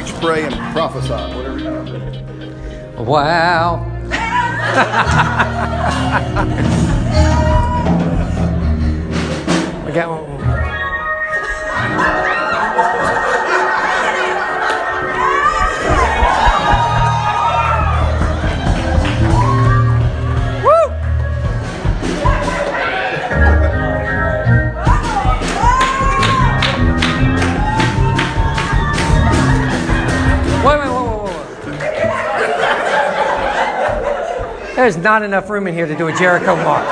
preach, pray, and prophesy. Whatever you want to do. Wow. I got one. There's not enough room in here to do a Jericho march.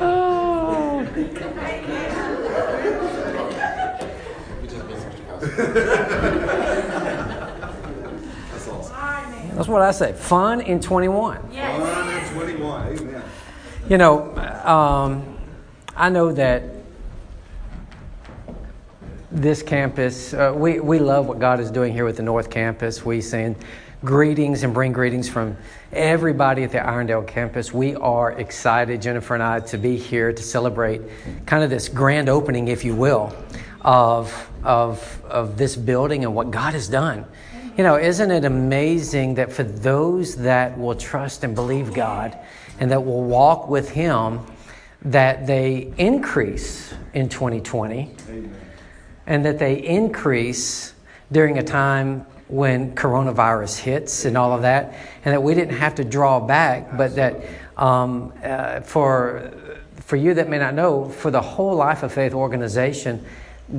Oh. That's what I say. Fun in 21. Yes. Fun in 21. Amen. You know, I know that this campus, we love what God is doing here with the North Campus. We send greetings and bring greetings from everybody at the Irondale campus. We are excited, Jennifer and I, to be here to celebrate kind of this grand opening, if you will, of this building and what God has done. You know, isn't it amazing that for those that will trust and believe God and that will walk with Him, that they increase in 2020. Amen. And that they increase during a time when coronavirus hits and all of that, and that we didn't have to draw back, but that for you that may not know, for the whole Life of Faith organization,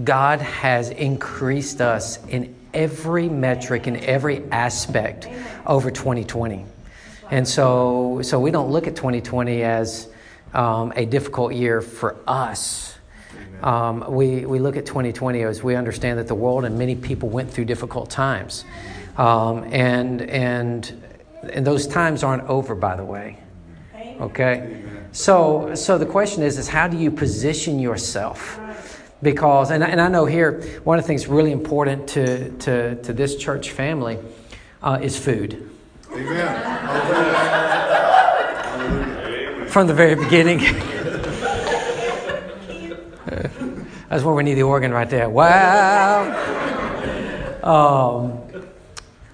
God has increased us in every metric, in every aspect over 2020. And so we don't look at 2020 as a difficult year for us. We look at 2020 as we understand that the world and many people went through difficult times, and those times aren't over, by the way. Okay, so the question is how do you position yourself? Because and I know here one of the things really important to this church family is food. Amen. From the very beginning. That's where we need the organ right there. Wow.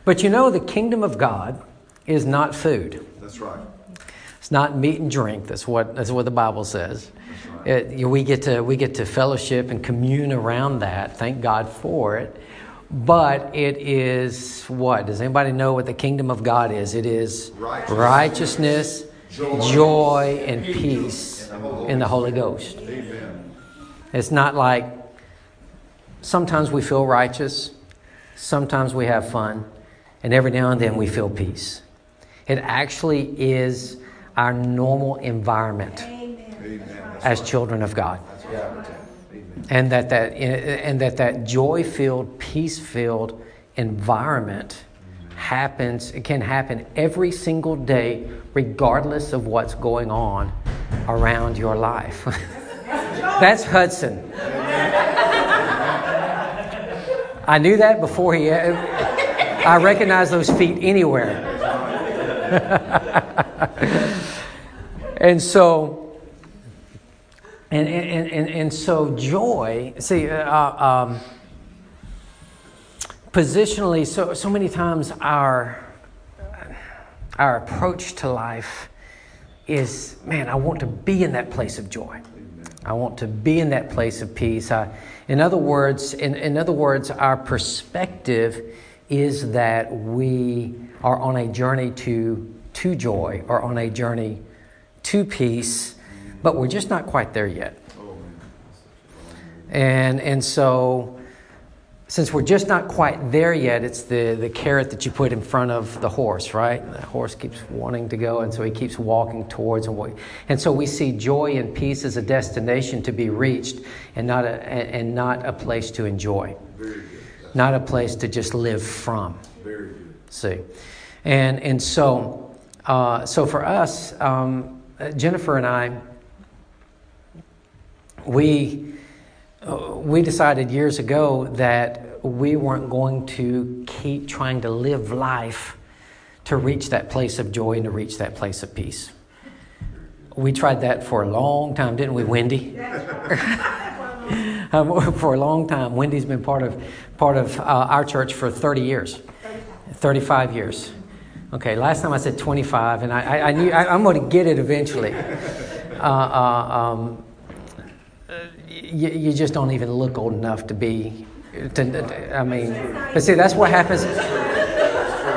But you know, the kingdom of God is not food. That's right. It's not meat and drink. That's what the Bible says. That's right. We get to fellowship and commune around that. Thank God for it. But it is what? Does anybody know what the kingdom of God is? It is righteousness, joy, and peace in the Holy Ghost. Amen. It's not like sometimes we feel righteous, sometimes we have fun, and every now and then we feel peace. It actually is our normal environment. Amen. As children of God. Right. And that joy-filled, peace-filled environment happens. It can happen every single day, regardless of what's going on around your life. That's Hudson. I knew that before I recognized those feet anywhere. And so joy. See, positionally, so many times our approach to life is, man, I want to be in that place of joy. I want to be in that place of peace. In other words, our perspective is that we are on a journey to joy or on a journey to peace, but we're just not quite there yet. And so, since we're just not quite there yet, it's the carrot that you put in front of the horse, right? The horse keeps wanting to go, and so he keeps walking towards. And so we see joy and peace as a destination to be reached, and not a place to enjoy. Very good. Not a place to just live from. Very good. See, and so for us, Jennifer and I, we decided years ago that we weren't going to keep trying to live life to reach that place of joy and to reach that place of peace. We tried that for a long time, didn't we, Wendy? for a long time. Wendy's been part of our church for 30 years, 35 years. Okay, last time I said 25, and I knew I'm going to get it eventually. You just don't even look old enough to be. I mean, but see, that's what happens.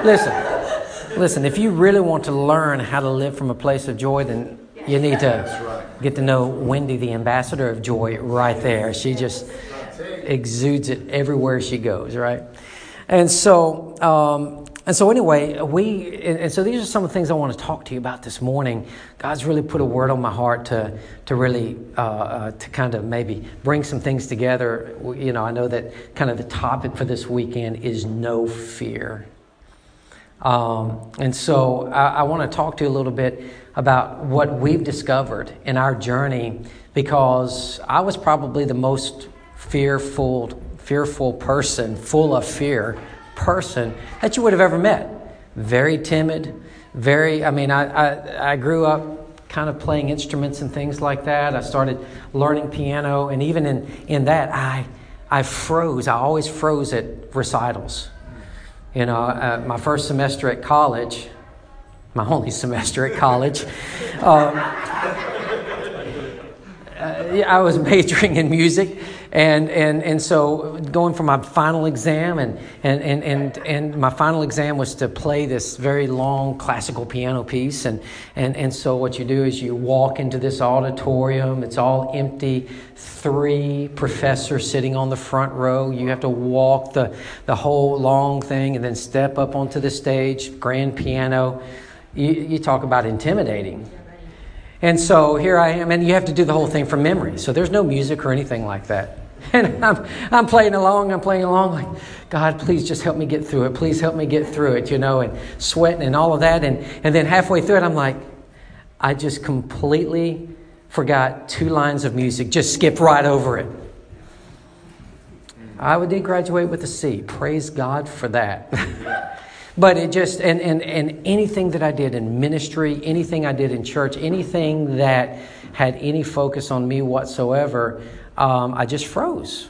Listen. If you really want to learn how to live from a place of joy, then you need to get to know Wendy, the ambassador of joy, right there. She just exudes it everywhere she goes, right? And so anyway, so these are some of the things I want to talk to you about this morning. God's really put a word on my heart to really to kind of maybe bring some things together. You know, I know that kind of the topic for this weekend is no fear. And so I want to talk to you a little bit about what we've discovered in our journey, because I was probably the most fearful person, full of fear person that you would have ever met. Very timid, I grew up kind of playing instruments and things like that. I started learning piano, and even in that I froze. I always froze at recitals. You know, my first semester at college, my only semester at college, I was majoring in music. And so going for my final exam, and my final exam was to play this very long classical piano piece, and so what you do is you walk into this auditorium. It's all empty, 3 professors sitting on the front row. You have to walk the whole long thing and then step up onto the stage, grand piano. You talk about intimidating. And so here I am, and you have to do the whole thing from memory. So there's no music or anything like that. And I'm playing along, like, God, please just help me get through it. Please help me get through it, you know, and sweating and all of that. And then halfway through it, I'm like, I just completely forgot 2 lines of music. Just skip right over it. I did graduate with a C. Praise God for that. But it just, and anything that I did in ministry, anything I did in church, anything that had any focus on me whatsoever, I just froze.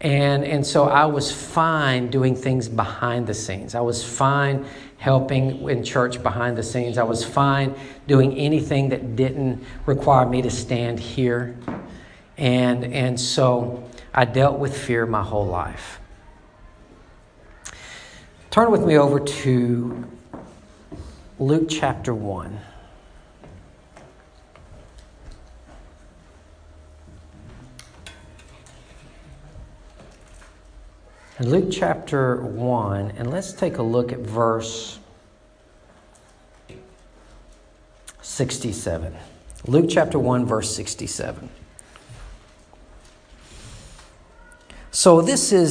And so I was fine doing things behind the scenes. I was fine helping in church behind the scenes. I was fine doing anything that didn't require me to stand here. And so I dealt with fear my whole life. Turn with me over to Luke chapter 1. And Luke chapter 1, and let's take a look at verse 67. Luke chapter 1, verse 67. So we're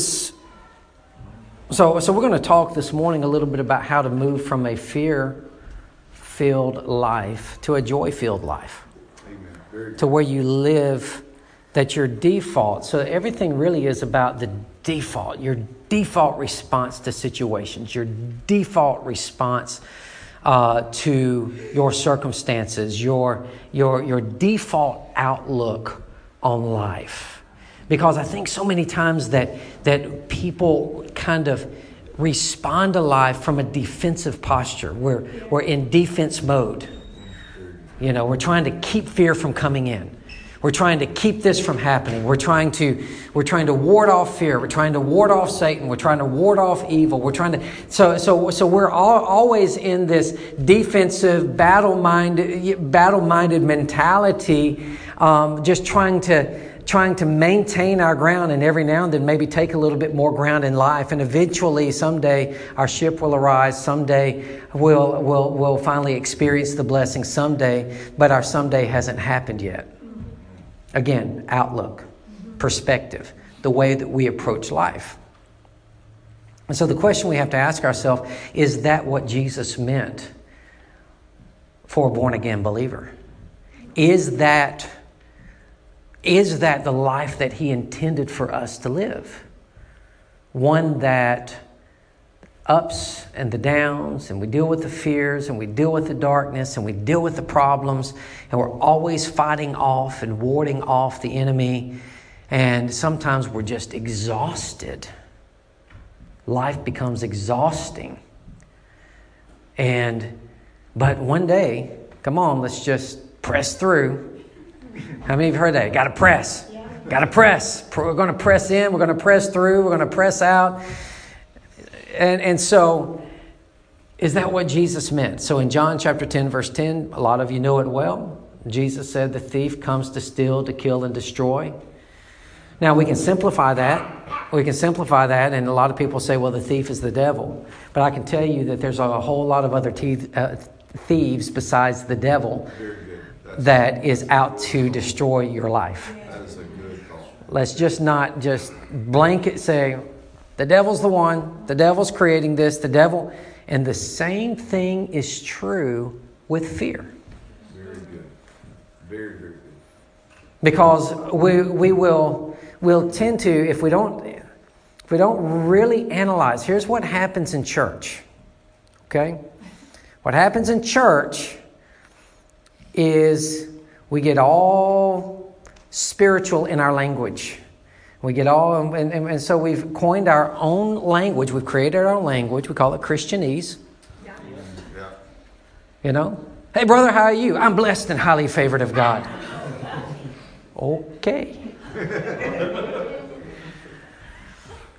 going to talk this morning a little bit about how to move from a fear-filled life to a joy-filled life. Amen. To where you live, that your default. So everything really is about the default, your default response to situations, your default response to your circumstances, your default outlook on life. Because I think so many times that people kind of respond to life from a defensive posture. We're in defense mode. You know, we're trying to keep fear from coming in. We're trying to keep this from happening. We're trying to ward off fear. We're trying to ward off Satan. We're trying to ward off evil. We're trying to so we're all always in this defensive battle-minded mentality, just trying to maintain our ground, and every now and then maybe take a little bit more ground in life, and eventually someday our ship will arise, someday we'll finally experience the blessing someday, but our someday hasn't happened yet. Again, outlook, perspective, the way that we approach life. And so the question we have to ask ourselves, is that what Jesus meant for a born-again believer? Is that the life that he intended for us to live? One that ups and the downs, and we deal with the fears, and we deal with the darkness, and we deal with the problems, and we're always fighting off and warding off the enemy, And sometimes we're just exhausted. Life becomes exhausting. But one day, come on, let's just press through. How many of you heard that? Got to press. Yeah. Got to press. We're going to press in. We're going to press through. We're going to press out. And so, is that what Jesus meant? So in John chapter 10, verse 10, a lot of you know it well. Jesus said, the thief comes to steal, to kill, and destroy. Now, we can simplify that. We can simplify that, and a lot of people say, well, the thief is the devil. But I can tell you that there's a whole lot of other thieves besides the devil that is out to destroy your life. That is a good call. Let's just not just blanket say, the devil's the one, the devil's creating this, the devil. And the same thing is true with fear. Very good. Very, very good. Because we'll tend to, if we don't really analyze, here's what happens in church. Okay? What happens in church is we get all spiritual in our language. We get all, and so we've coined our own language. We've created our own language. We call it Christianese. Yeah. Yeah. You know? Hey, brother, how are you? I'm blessed and highly favored of God. Okay.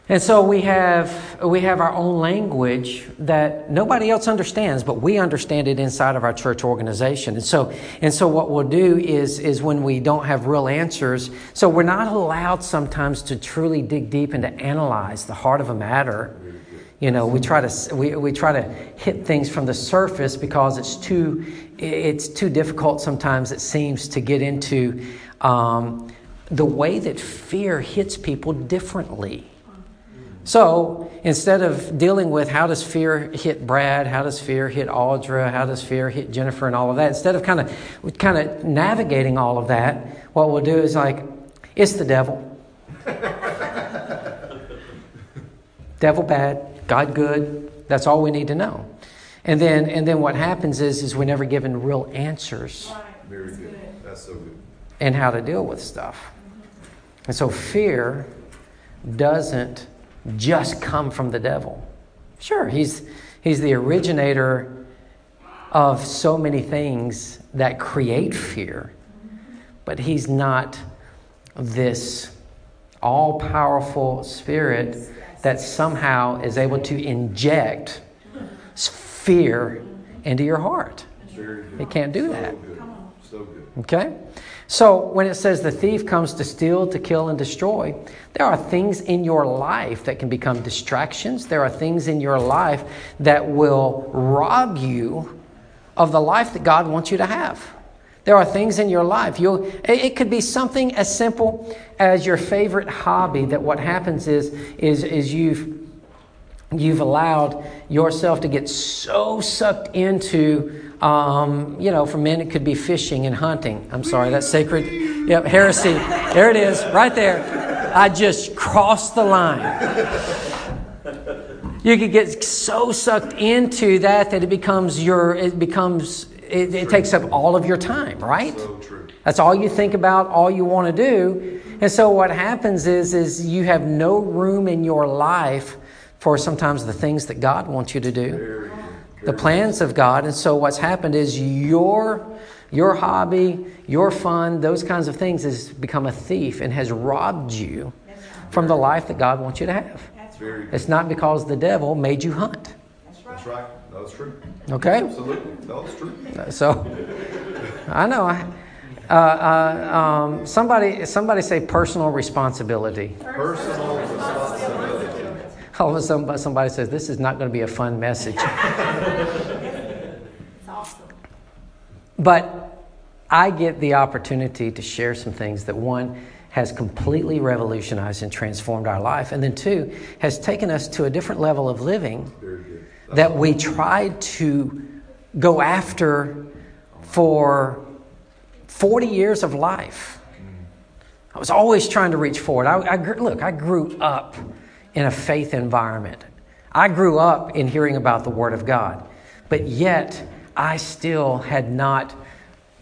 And so we have our own language that nobody else understands, but we understand it inside of our church organization. And so what we'll do is when we don't have real answers, so we're not allowed sometimes to truly dig deep and to analyze the heart of a matter. You know, we try to hit things from the surface because it's too difficult sometimes, it seems, to get into the way that fear hits people differently. So instead of dealing with how does fear hit Brad, how does fear hit Audra, how does fear hit Jennifer and all of that, instead of kind of navigating all of that, what we'll do is like, it's the devil. Devil bad, God good. That's all we need to know. And then what happens is we're never given real answers. Very good. That's so good. And how to deal with stuff. And so fear doesn't just come from the devil. Sure, he's the originator of so many things that create fear, but he's not this all-powerful spirit that somehow is able to inject fear into your heart. It can't do that. Okay? So when it says the thief comes to steal, to kill, and destroy, there are things in your life that can become distractions. There are things in your life that will rob you of the life that God wants you to have. There are things in your life. It could be something as simple as your favorite hobby, that what happens is you've allowed yourself to get so sucked into, you know, for men, it could be fishing and hunting. I'm sorry, that's sacred. Yep, heresy. There it is, right there. I just crossed the line. You could get so sucked into that it becomes it takes up all of your time, right? So true. That's all you think about, all you want to do. And so what happens is you have no room in your life for sometimes the things that God wants you to do, the plans of God. And so what's happened is your hobby, your fun, those kinds of things has become a thief and has robbed you from the life that God wants you to have. It's not because the devil made you hunt. That's right. That's true. Okay? Absolutely. That's true. So, I know. Somebody say personal responsibility. Personal responsibility. All of a sudden, somebody says, this is not going to be a fun message. It's awesome. But I get the opportunity to share some things that, one, has completely revolutionized and transformed our life, and then, two, has taken us to a different level of living that we tried to go after for 40 years of life. I was always trying to reach forward. I grew up in a faith environment. I grew up in hearing about the Word of God, but yet I still had not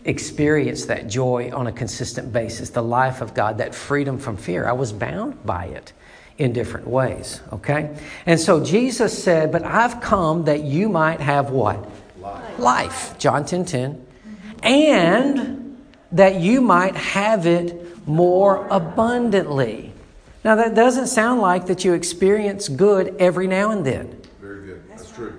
experience that joy on a consistent basis, the life of God, that freedom from fear. I was bound by it in different ways, okay? And so Jesus said, but I've come that you might have what? Life. John 10:10. And that you might have it more abundantly. Now, that doesn't sound like that you experience good every now and then. Very good. That's true.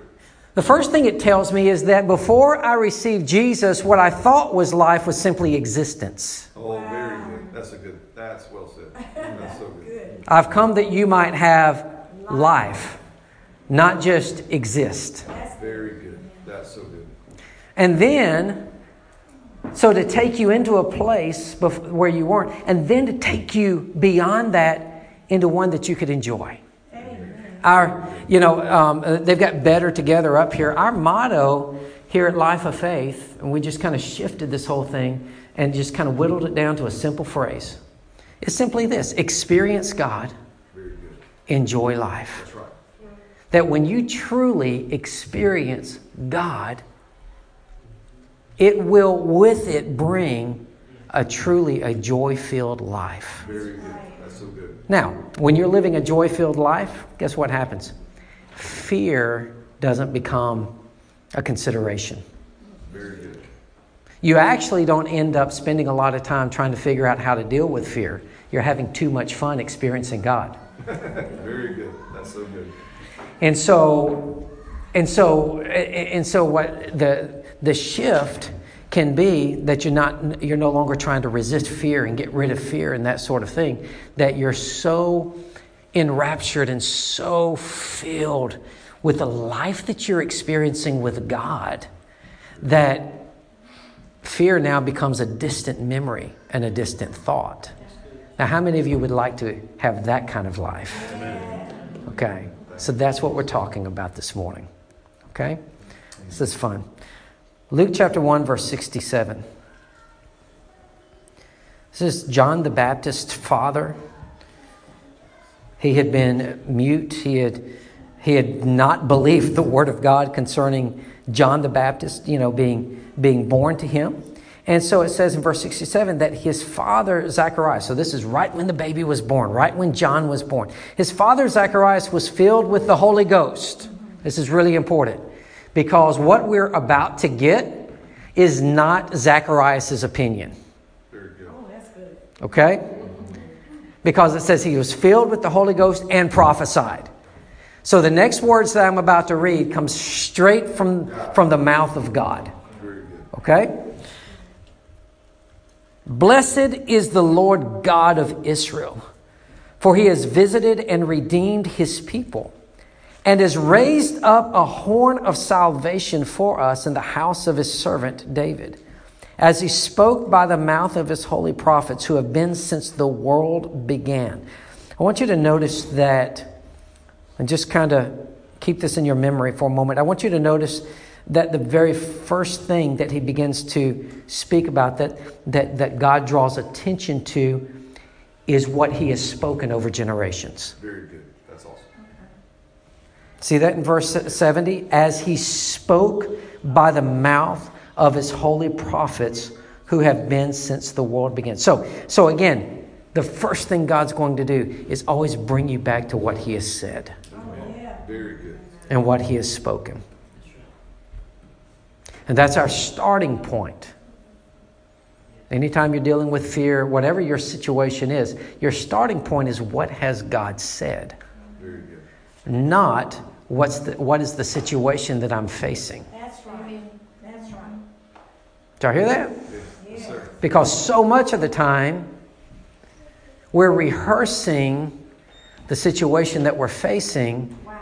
The first thing it tells me is that before I received Jesus, what I thought was life was simply existence. Oh, very good. That's a good. That's well said. That's so good. I've come that you might have life, not just exist. That's very good. That's so good. And then, so to take you into a place where you weren't, and then to take you beyond that into one that you could enjoy. They've got better together up here. Our motto here at Life of Faith, and we just kind of shifted this whole thing and just kind of whittled it down to a simple phrase. It's simply this: experience God, enjoy life. That's right. That when you truly experience God, it will with it bring a truly joy-filled life. Very good. That's so good. Now, when you're living a joy-filled life, guess what happens? Fear doesn't become a consideration. Very good. You actually don't end up spending a lot of time trying to figure out how to deal with fear. You're having too much fun experiencing God. Very good. That's so good. And so what the shift can be that you're no longer trying to resist fear and get rid of fear and that sort of thing, that you're so enraptured and so filled with the life that you're experiencing with God that fear now becomes a distant memory and a distant thought. Now, how many of you would like to have that kind of life? Amen. Okay, so that's what we're talking about this morning. Okay, this is fun. Luke chapter 1, verse 67. This is John the Baptist's father. He had been mute. He had not believed the word of God concerning John the Baptist, being born to him. And so it says in verse 67 that his father, Zacharias, so this is right when the baby was born, right when John was born. His father, Zacharias, was filled with the Holy Ghost. This is really important. Because what we're about to get is not Zacharias' opinion. Very good. Oh, that's good. Okay? Because it says he was filled with the Holy Ghost and prophesied. So the next words that I'm about to read comes straight from the mouth of God. Very good. Okay? Blessed is the Lord God of Israel, for he has visited and redeemed his people, and has raised up a horn of salvation for us in the house of his servant David, as he spoke by the mouth of his holy prophets who have been since the world began. I want you to notice that, and just kind of keep this in your memory for a moment. I want you to notice that the very first thing that he begins to speak about, that God draws attention to, is what he has spoken over generations. Very good. That's awesome. See that in verse 70? As he spoke by the mouth of his holy prophets who have been since the world began. So again, the first thing God's going to do is always bring you back to what he has said. Very good. And what he has spoken. And that's our starting point. Anytime you're dealing with fear, whatever your situation is, your starting point is what has God said. Very good. Not what is the situation that I'm facing. That's right. That's right. Did y'all hear that? Yes, sir. Because so much of the time, we're rehearsing the situation that we're facing. Wow.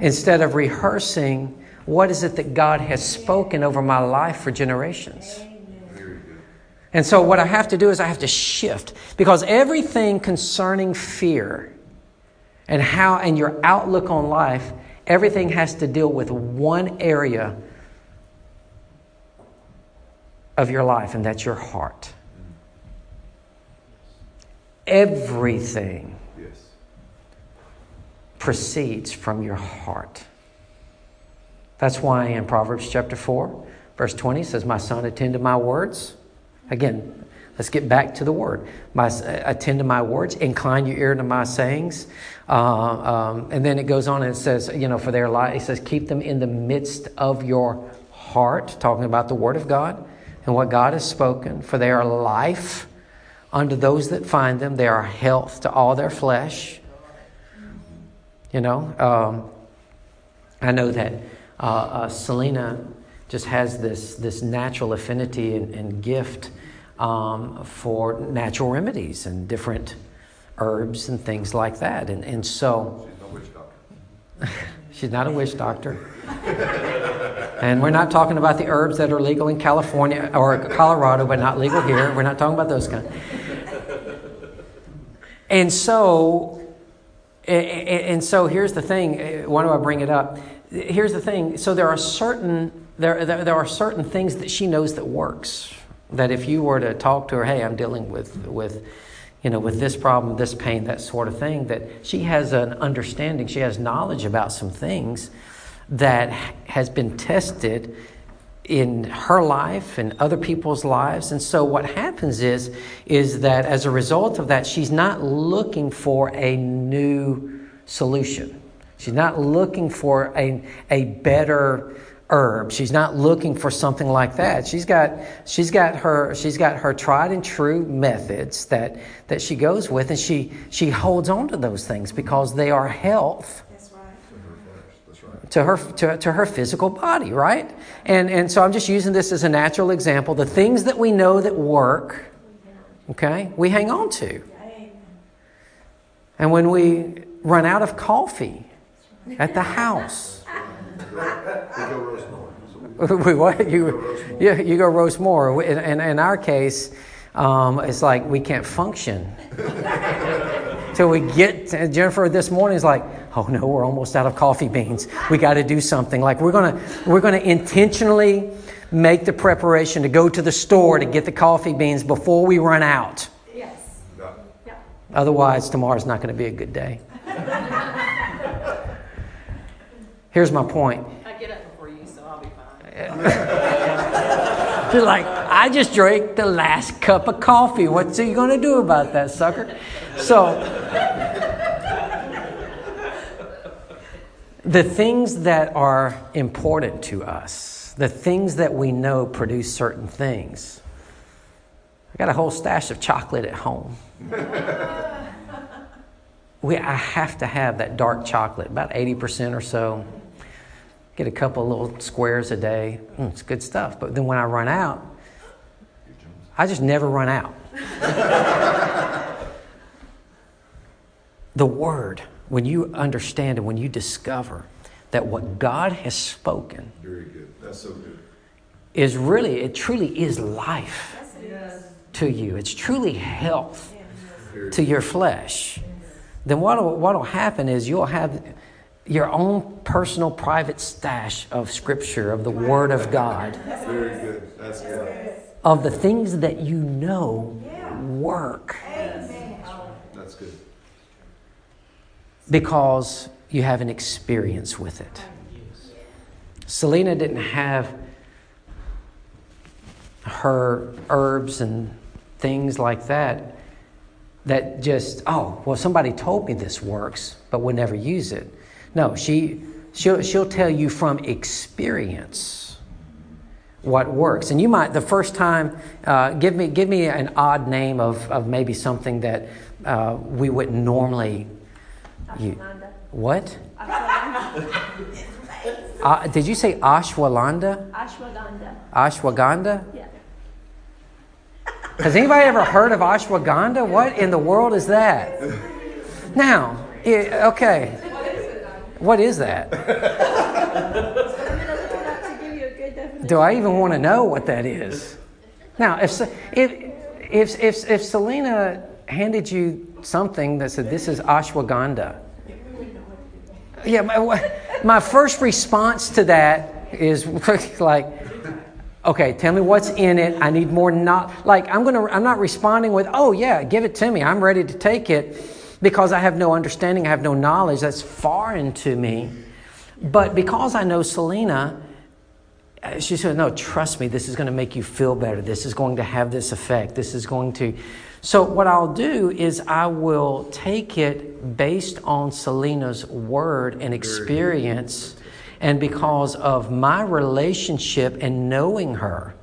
Instead of rehearsing what is it that God has spoken over my life for generations. And so what I have to do is I have to shift, because everything concerning fear and your outlook on life, everything has to deal with one area of your life, and that's your heart. Everything proceeds from your heart. That's why in Proverbs chapter 4, Verse 20 says, my son, attend to my words. Again, let's get back to the word. Attend to my words, incline your ear to my sayings. And then it goes on and it says, for their life, it says, keep them in the midst of your heart, talking about the word of God and what God has spoken, for they are life unto those that find them. They are health to all their flesh. I know that Selena just has this natural affinity and gift for natural remedies and different herbs and things like that. And so she's no witch doctor. She's not a witch doctor. And we're not talking about the herbs that are legal in California or Colorado, but not legal here. We're not talking about those kind. And so here's the thing. Why do I bring it up? Here's the thing. So there are certain things that she knows that works. That if you were to talk to her, hey, I'm dealing with this problem, this pain, that sort of thing, that she has an understanding, she has knowledge about some things that has been tested in her life and other people's lives. And so what happens is that as a result of that, she's not looking for a new solution. She's not looking for a better herb. She's not looking for something like that. She's got her tried and true methods that she goes with, and she holds on to those things because they are health. That's right. To her physical body, right? And so I'm just using this as a natural example. The things that we know that work, okay, we hang on to. And when we run out of coffee at the house, you go roast more. In our case, it's like we can't function. So Jennifer this morning is like, oh no, we're almost out of coffee beans. We got to do something. Like we're gonna intentionally make the preparation to go to the store to get the coffee beans before we run out. Yes. Yeah. Otherwise, tomorrow's not going to be a good day. Here's my point. I get up before you, so I'll be fine. She's like, I just drank the last cup of coffee. What's he going to do about that, sucker? So, the things that are important to us, the things that we know produce certain things. I got a whole stash of chocolate at home. I have to have that dark chocolate, about 80% or so. Get a couple little squares a day. It's good stuff. But then when I run out, I just never run out. The Word, when you understand and when you discover that what God has spoken, very good. That's so good. Is really, it truly is life to you. It's truly health to your flesh. Then what'll happen is you'll have your own personal private stash of Scripture, of the Word of God. Very good. That's good. Of the things that you know work. That's good. Because you have an experience with it. Selena didn't have her herbs and things like that. That just, somebody told me this works, but we'll never use it. No, she'll tell you from experience what works. And you might, the first time, give me an odd name of maybe something that we wouldn't normally use. What? Did you say ashwagandha? Ashwagandha. Ashwagandha? Yeah. Has anybody ever heard of ashwagandha? What in the world is that? Now, okay. What is that? Do I even want to know what that is? Now, if Selena handed you something that said this is ashwagandha, my first response to that is like, okay, tell me what's in it. I need more. I'm not responding with, oh yeah, give it to me. I'm ready to take it, because I have no understanding. I have no knowledge. That's foreign to me. But because I know Selena, she said, no, trust me, this is going to make you feel better. This is going to have this effect. This is going to. So what I'll do is I will take it based on Selena's word and experience, and because of my relationship and knowing her,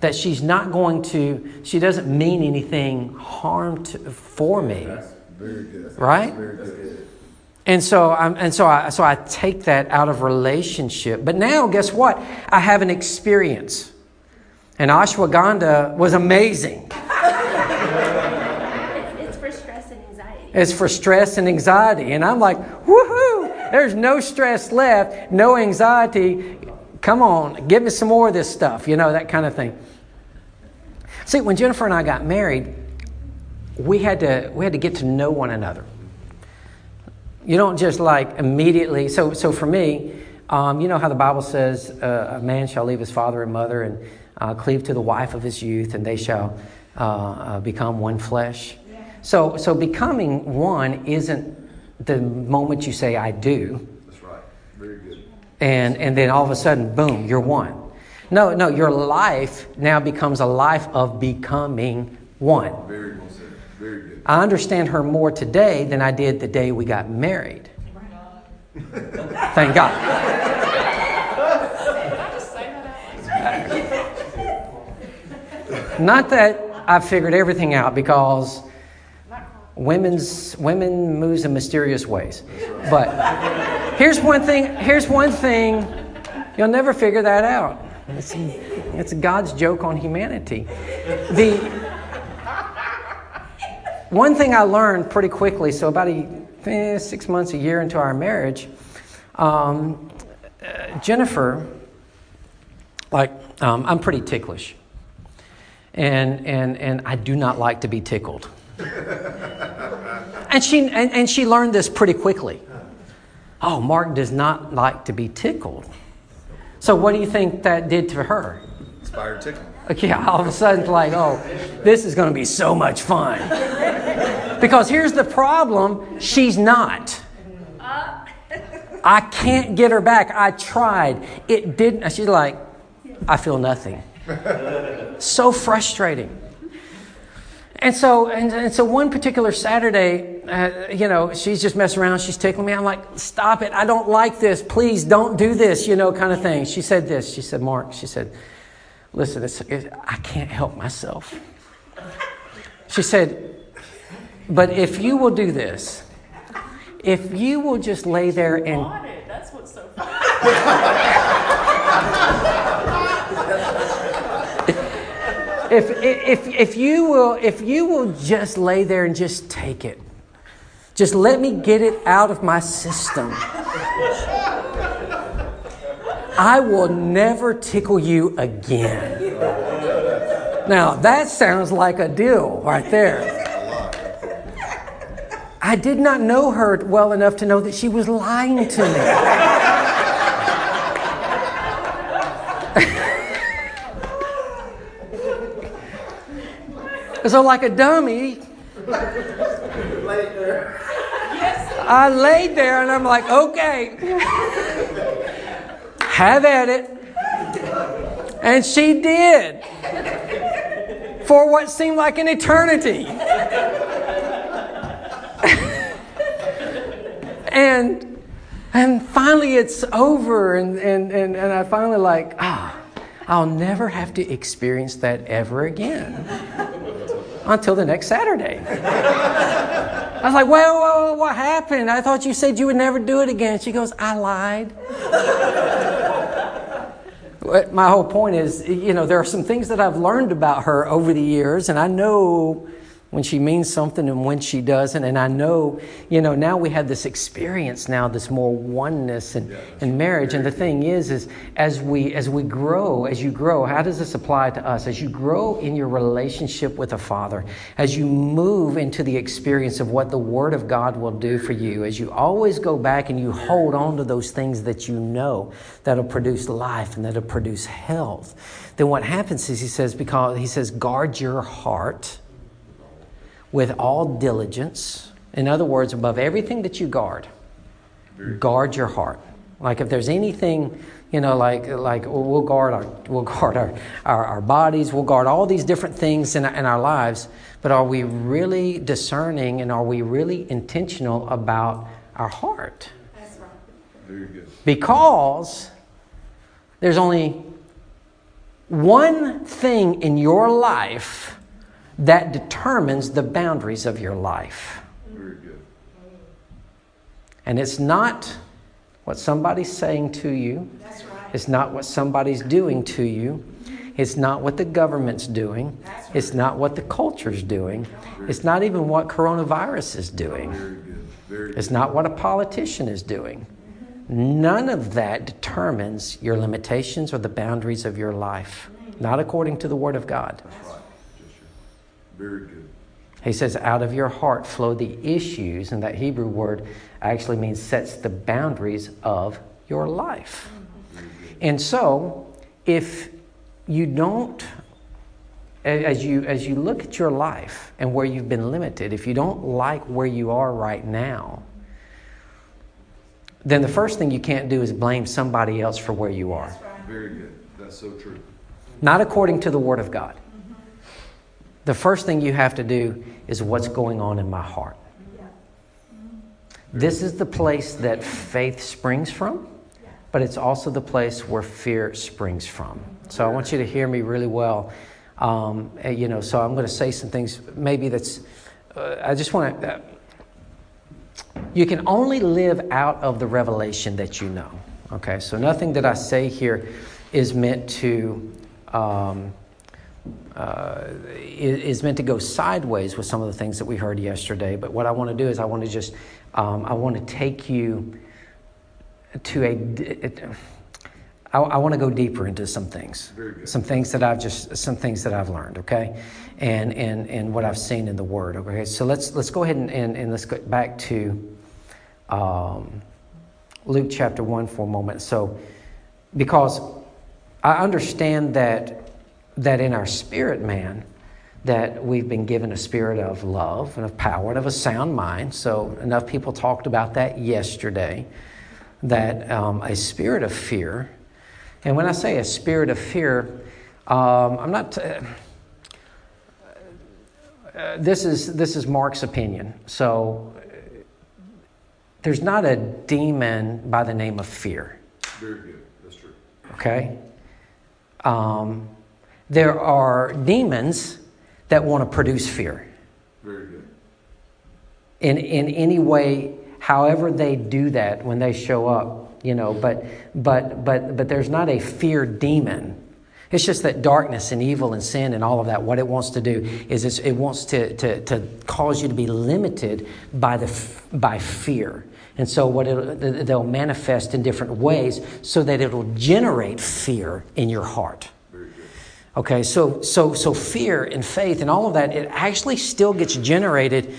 that she's not going to, she doesn't mean anything harm for me. That's very good. That's right? Very good. And so I take that out of relationship. But now, guess what? I have an experience. And ashwagandha was amazing. It's for stress and anxiety. It's for stress and anxiety. And I'm like, woohoo! There's no stress left, no anxiety. Come on, give me some more of this stuff. You know, that kind of thing. See, when Jennifer and I got married, we had to get to know one another. You don't just like immediately. So for me, you know how the Bible says, a man shall leave his father and mother and cleave to the wife of his youth, and they shall become one flesh. Yeah. So becoming one isn't the moment you say I do. That's right. Very good. And then all of a sudden, boom, you're one. No, your life now becomes a life of becoming one. Very well said. Very good. I understand her more today than I did the day we got married. Right. Thank God. Not that I figured everything out, because women moves in mysterious ways. Right. But here's one thing you'll never figure that out. It's God's joke on humanity. One thing I learned pretty quickly, so about 6 months, a year into our marriage, Jennifer, I'm pretty ticklish, and I do not like to be tickled, and she learned this pretty quickly. Oh, Mark does not like to be tickled. So what do you think that did to her? Inspired tickle. Yeah, all of a sudden, this is going to be so much fun. Because here's the problem, she's not. I can't get her back. I tried. It didn't. She's like, I feel nothing. So frustrating. And so one particular Saturday, she's just messing around. She's tickling me. I'm like, stop it. I don't like this. Please don't do this, kind of thing. She said this. She said, Mark, she said, listen, I can't help myself. She said, but if you will do this, if you will just lay there and... That's what's so funny. if you will just lay there and just take it. Just let me get it out of my system. I will never tickle you again. Now, that sounds like a deal right there. I did not know her well enough to know that she was lying to me. So like a dummy, I laid there and I'm like, okay. Have at it. And she did. For what seemed like an eternity. and finally it's over, and I finally I'll never have to experience that ever again. Until the next Saturday. I was like, well, what happened? I thought you said you would never do it again. She goes, I lied. My whole point is, there are some things that I've learned about her over the years, and I know when she means something and when she doesn't, and I know, now we have this experience now, this more oneness and marriage. And the thing is as we grow, as you grow, how does this apply to us? As you grow in your relationship with a Father, as you move into the experience of what the Word of God will do for you, as you always go back and you hold on to those things that you know that'll produce life and that'll produce health, then what happens is he says, guard your heart with all diligence. In other words, above everything that you guard, guard your heart. Like if there's anything, you know, like we'll guard our bodies, we'll guard all these different things in our lives, but are we really discerning and are we really intentional about our heart? That's right. Very good. Because there's only one thing in your life that determines the boundaries of your life. Very good. And it's not what somebody's saying to you. That's right. It's not what somebody's doing to you. It's not what the government's doing. That's right. It's not what the culture's doing. It's not even what coronavirus is doing. Very good. Very good. It's not what a politician is doing. Mm-hmm. None of that determines your limitations or the boundaries of your life. Mm-hmm. Not according to the Word of God. That's right. Very good. He says, out of your heart flow the issues, and that Hebrew word actually means sets the boundaries of your life. And so, if you don't, as you look at your life and where you've been limited, if you don't like where you are right now, then the first thing you can't do is blame somebody else for where you are. Very good. That's so true. Not according to the Word of God. The first thing you have to do is what's going on in my heart. Yeah. This is the place that faith springs from, but it's also the place where fear springs from. So I want you to hear me really well. So I'm going to say some things maybe that's, I just want to, you can only live out of the revelation that you know. Okay, so nothing that I say here is meant to, is meant to go sideways with some of the things that we heard yesterday. But what I want to do is I want to take you to I want to go deeper into some things. Very good. Some things that I've learned, okay? And what I've seen in the Word, okay? So let's go ahead and let's go back to Luke chapter 1 for a moment. So, because I understand that in our spirit man, that we've been given a spirit of love and of power and of a sound mind. So enough people talked about that yesterday, that a spirit of fear. And when I say a spirit of fear, I'm not... This is Mark's opinion. So there's not a demon by the name of fear. Very good. That's true. Okay? There are demons that want to produce fear. Very good. In any way, however they do that when they show up, you know, but there's not a fear demon. It's just that darkness and evil and sin and all of that, what it wants to do is it wants to cause you to be limited by fear. And so they'll manifest in different ways so that it'll generate fear in your heart. Okay, so fear and faith and all of that, it actually still gets generated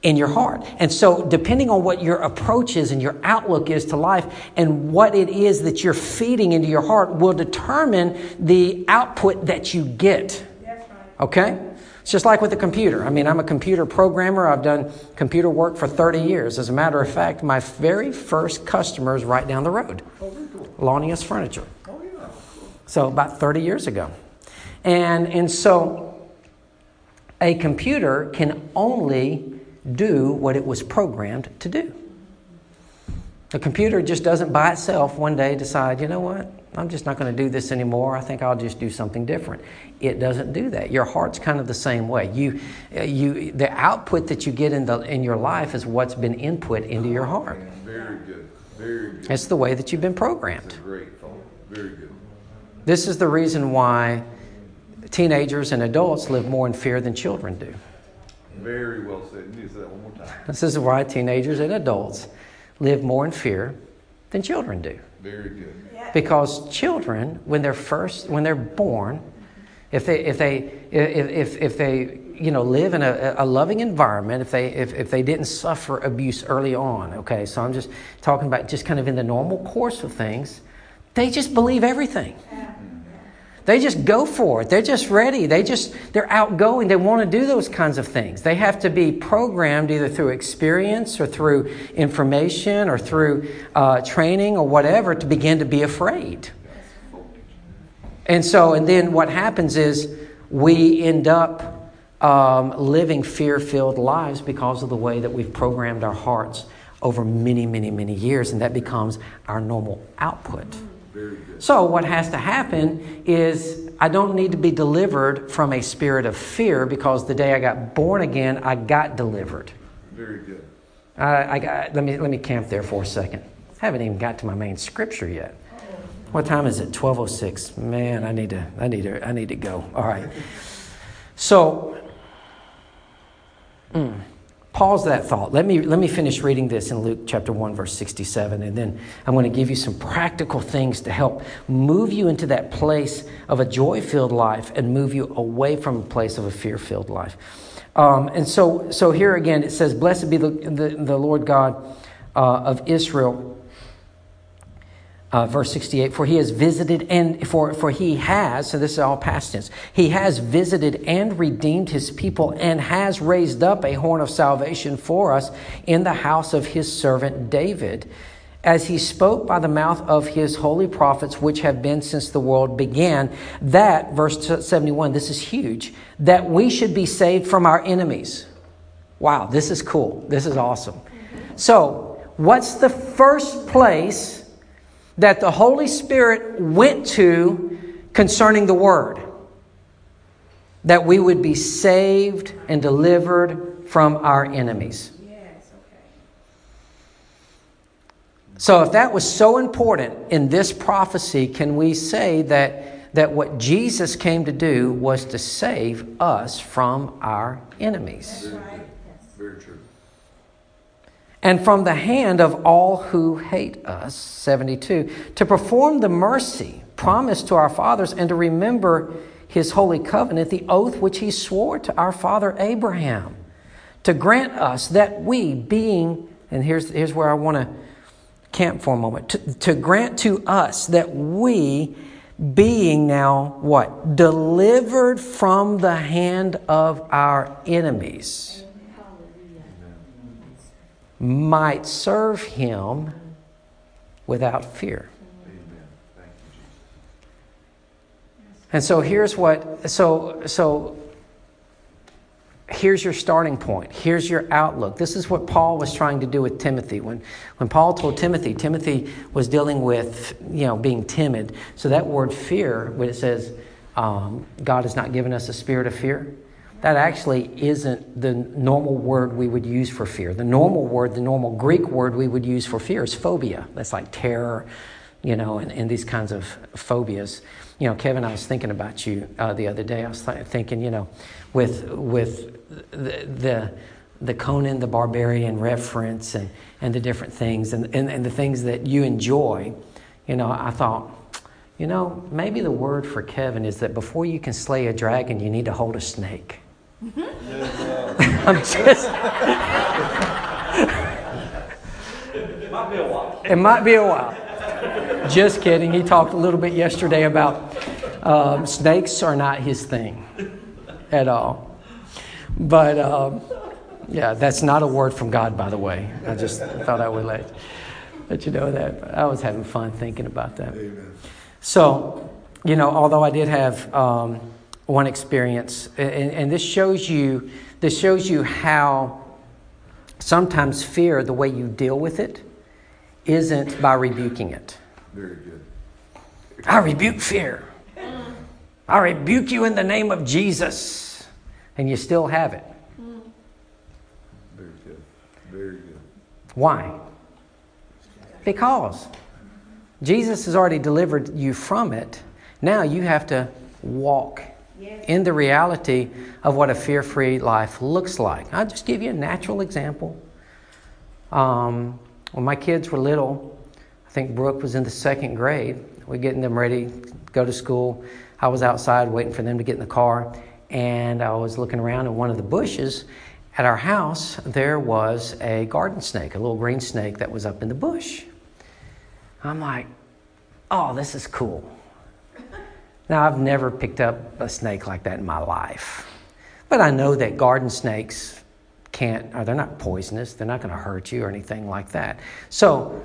in your heart. And so depending on what your approach is and your outlook is to life and what it is that you're feeding into your heart will determine the output that you get. Okay? It's just like with a computer. I mean, I'm a computer programmer. I've done computer work for 30 years. As a matter of fact, my very first customer is right down the road, Launius Furniture. So about 30 years ago. And so a computer can only do what it was programmed to do. The computer just doesn't by itself one day decide, you know what, I'm just not going to do this anymore. I think I'll just do something different. It doesn't do that. Your heart's kind of the same way. You the output that you get in your life is what's been input into your heart. Very good. Very good. It's the way that you've been programmed. That's a great thought. Very good. This is the reason why teenagers and adults live more in fear than children do. Very well said. You need to say that one more time. This is why teenagers and adults live more in fear than children do. Very good. Because children, when they're born, if they you know, live in a loving environment, if they didn't suffer abuse early on, okay. So I'm just talking about just kind of in the normal course of things, they just believe everything. Yeah. They just go for it. They're just ready. They're outgoing. They want to do those kinds of things. They have to be programmed either through experience or through information or through training or whatever to begin to be afraid. And then what happens is we end up living fear-filled lives because of the way that we've programmed our hearts over many, many, many years, and that becomes our normal output. So what has to happen is I don't need to be delivered from a spirit of fear, because the day I got born again, I got delivered. Very good. Let me camp there for a second. I haven't even got to my main scripture yet. What time is it? 12:06. Man, I need to go. All right. So, pause that thought. Let me finish reading this in Luke chapter 1, verse 67, and then I'm going to give you some practical things to help move you into that place of a joy-filled life and move you away from a place of a fear-filled life. And so here again it says, "Blessed be the Lord God of Israel." Verse 68, for he has visited and for he has, so this is all past tense, he has visited and redeemed his people and has raised up a horn of salvation for us in the house of his servant David, as he spoke by the mouth of his holy prophets, which have been since the world began, that, verse 71, this is huge, that we should be saved from our enemies. Wow, this is cool. This is awesome. So what's the first place that the Holy Spirit went to concerning the Word? That we would be saved and delivered from our enemies. Yes, okay. So if that was so important in this prophecy, can we say that what Jesus came to do was to save us from our enemies? That's right. Very true. And from the hand of all who hate us, 72, to perform the mercy promised to our fathers and to remember his holy covenant, the oath which he swore to our father Abraham, to grant us that we being, and here's where I want to camp for a moment, to grant to us that we being now what? Delivered from the hand of our enemies, might serve him without fear. Amen. Thank you, Jesus. And so here's your starting point. Here's your outlook. This is what Paul was trying to do with Timothy. When Paul told Timothy was dealing with being timid. So that word fear, when it says God has not given us a spirit of fear, that actually isn't the normal word we would use for fear. The normal Greek word we would use for fear is phobia. That's like terror, and these kinds of phobias. Kevin, I was thinking about you the other day. I was thinking, with the Conan the Barbarian reference and the different things and the things that you enjoy, I thought, maybe the word for Kevin is that before you can slay a dragon, you need to hold a snake. It might be a while. Just kidding. He talked a little bit yesterday about snakes are not his thing at all. But that's not a word from God, by the way. I just thought I would let you know that. But I was having fun thinking about that. Amen. So, although I did have one experience, and this shows you how sometimes fear, the way you deal with it, isn't by rebuking it. Very good. I rebuke fear. I rebuke you in the name of Jesus, and you still have it. Very good. Very good. Why? Because Jesus has already delivered you from it. Now you have to walk in the reality of what a fear-free life looks like. I'll just give you a natural example. When my kids were little, I think Brooke was in the second grade. We're getting them ready to go to school. I was outside waiting for them to get in the car, and I was looking around in one of the bushes. At our house, there was a garden snake, a little green snake that was up in the bush. I'm like, oh, this is cool. Now, I've never picked up a snake like that in my life. But I know that garden snakes they're not poisonous. They're not going to hurt you or anything like that. So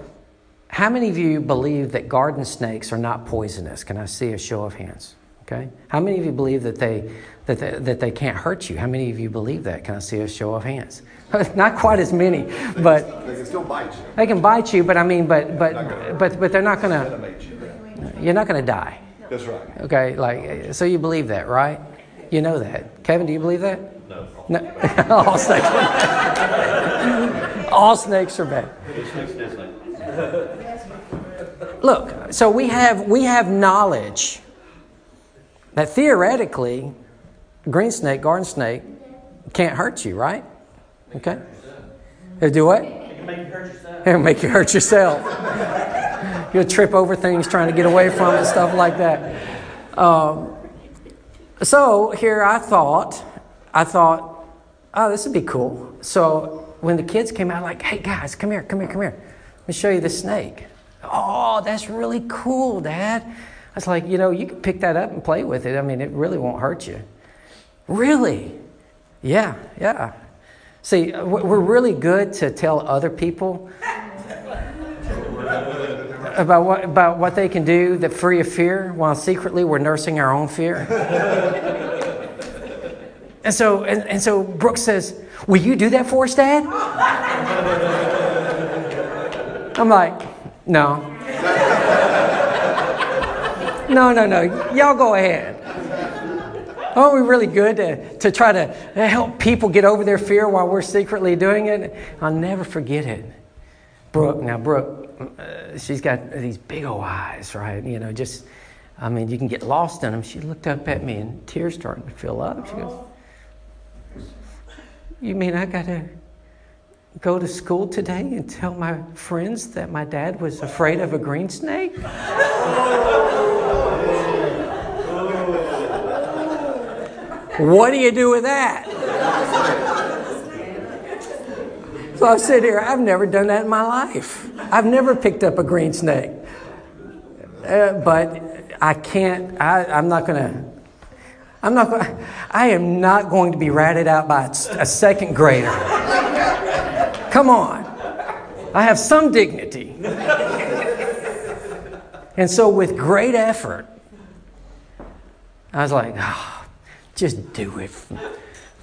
how many of you believe that garden snakes are not poisonous? Can I see a show of hands? Okay. How many of you believe that they can't hurt you? How many of you believe that? Can I see a show of hands? Not quite as many, but they can still bite you. They can bite you, but they're not going to. You're not going to die. That's right. Okay, like, so you believe that, right? You know that. Kevin, do you believe that? No. All snakes are bad. All snakes are bad. Look, so we have knowledge that theoretically, green snake, garden snake, can't hurt you, right? Okay. It'll do what? It'll make you hurt yourself. It'll make you hurt yourself. You'll trip over things trying to get away from it, stuff like that. So here I thought, oh, this would be cool. So when the kids came out, like, hey, guys, come here. Let me show you the snake. Oh, that's really cool, Dad. I was like, you can pick that up and play with it. I mean, it really won't hurt you. Really? Yeah. See, we're really good to tell other people about what they can do that free of fear, while secretly we're nursing our own fear. And so Brooke says, will you do that for us, Dad? I'm like, no. No. Y'all go ahead. Aren't we really good to try to help people get over their fear while we're secretly doing it? I'll never forget it. Brooke, she's got these big old eyes, right? You can get lost in them. She looked up at me and tears started to fill up. She goes, you mean I got to go to school today and tell my friends that my dad was afraid of a green snake? What do you do with that? So I sit here. I've never done that in my life. I've never picked up a green snake. But I can't. I'm not going to. I am not going to be ratted out by a second grader. Come on. I have some dignity. And so with great effort, I was like, just do it.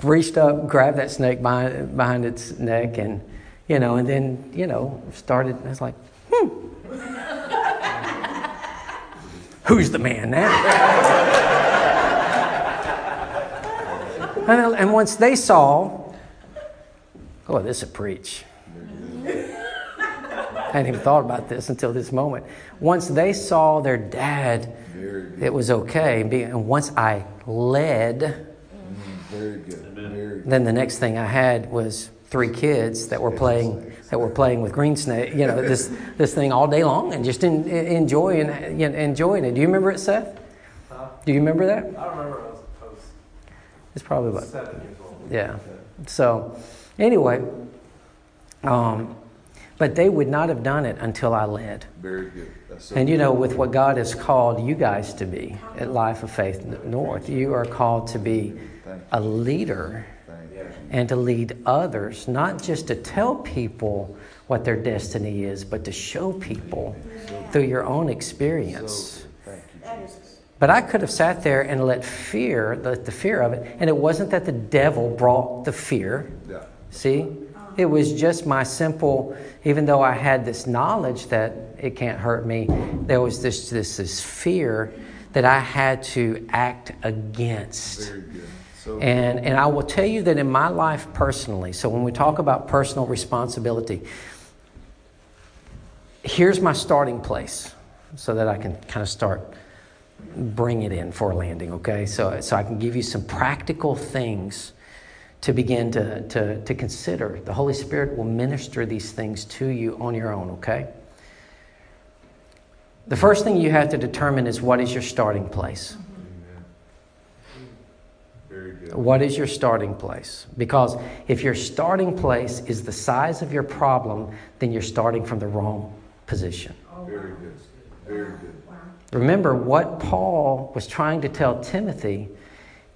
Reached up, grabbed that snake behind its neck and then started. I was like, who's the man now? And once they saw, this is a preach. I hadn't even thought about this until this moment. Once they saw their dad, it was okay. And once I led, very good. Then the next thing I had was 3 kids that were playing with green snake. This thing all day long and just enjoying it. Do you remember it, Seth? Do you remember that? I remember it. It's probably about 7 years old. Yeah. So, anyway, but they would not have done it until I led. Very good. That's so good. With what God has called you guys to be at Life of Faith North, you are called to be a leader and to lead others, not just to tell people what their destiny is, but to show people through your own experience. Thank you, Jesus. But I could have sat there and let the fear of it. And it wasn't that the devil brought the fear. Yeah. See? It was just my simple, even though I had this knowledge that it can't hurt me, there was this fear that I had to act against. Very good. So and I will tell you that in my life personally, so when we talk about personal responsibility, here's my starting place so that I can kind of start bring it in for a landing, okay? So I can give you some practical things to begin to consider. The Holy Spirit will minister these things to you on your own, okay? The first thing you have to determine is what is your starting place. Amen. Very good. What is your starting place? Because if your starting place is the size of your problem, then you're starting from the wrong position. Very good. Very good. Remember what Paul was trying to tell Timothy.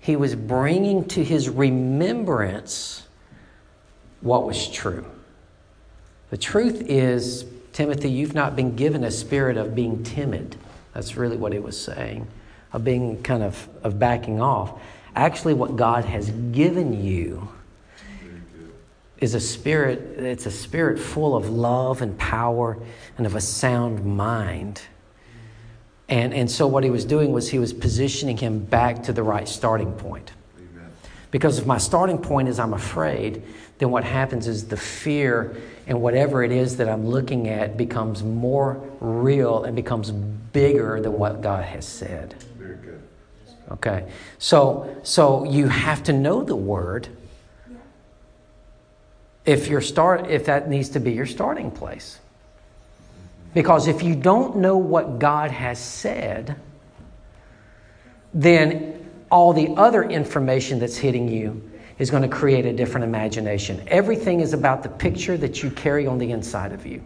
He was bringing to his remembrance what was true. The truth is, Timothy, you've not been given a spirit of being timid. That's really what he was saying, of being kind of backing off. Actually, what God has given you is a spirit. It's a spirit full of love and power and of a sound mind. And so what he was doing was he was positioning him back to the right starting point. Amen. Because if my starting point is I'm afraid, then what happens is the fear and whatever it is that I'm looking at becomes more real and becomes bigger than what God has said. Very good. Okay. So you have to know the Word if that needs to be your starting place. Because if you don't know what God has said, then all the other information that's hitting you is going to create a different imagination. Everything is about the picture that you carry on the inside of you.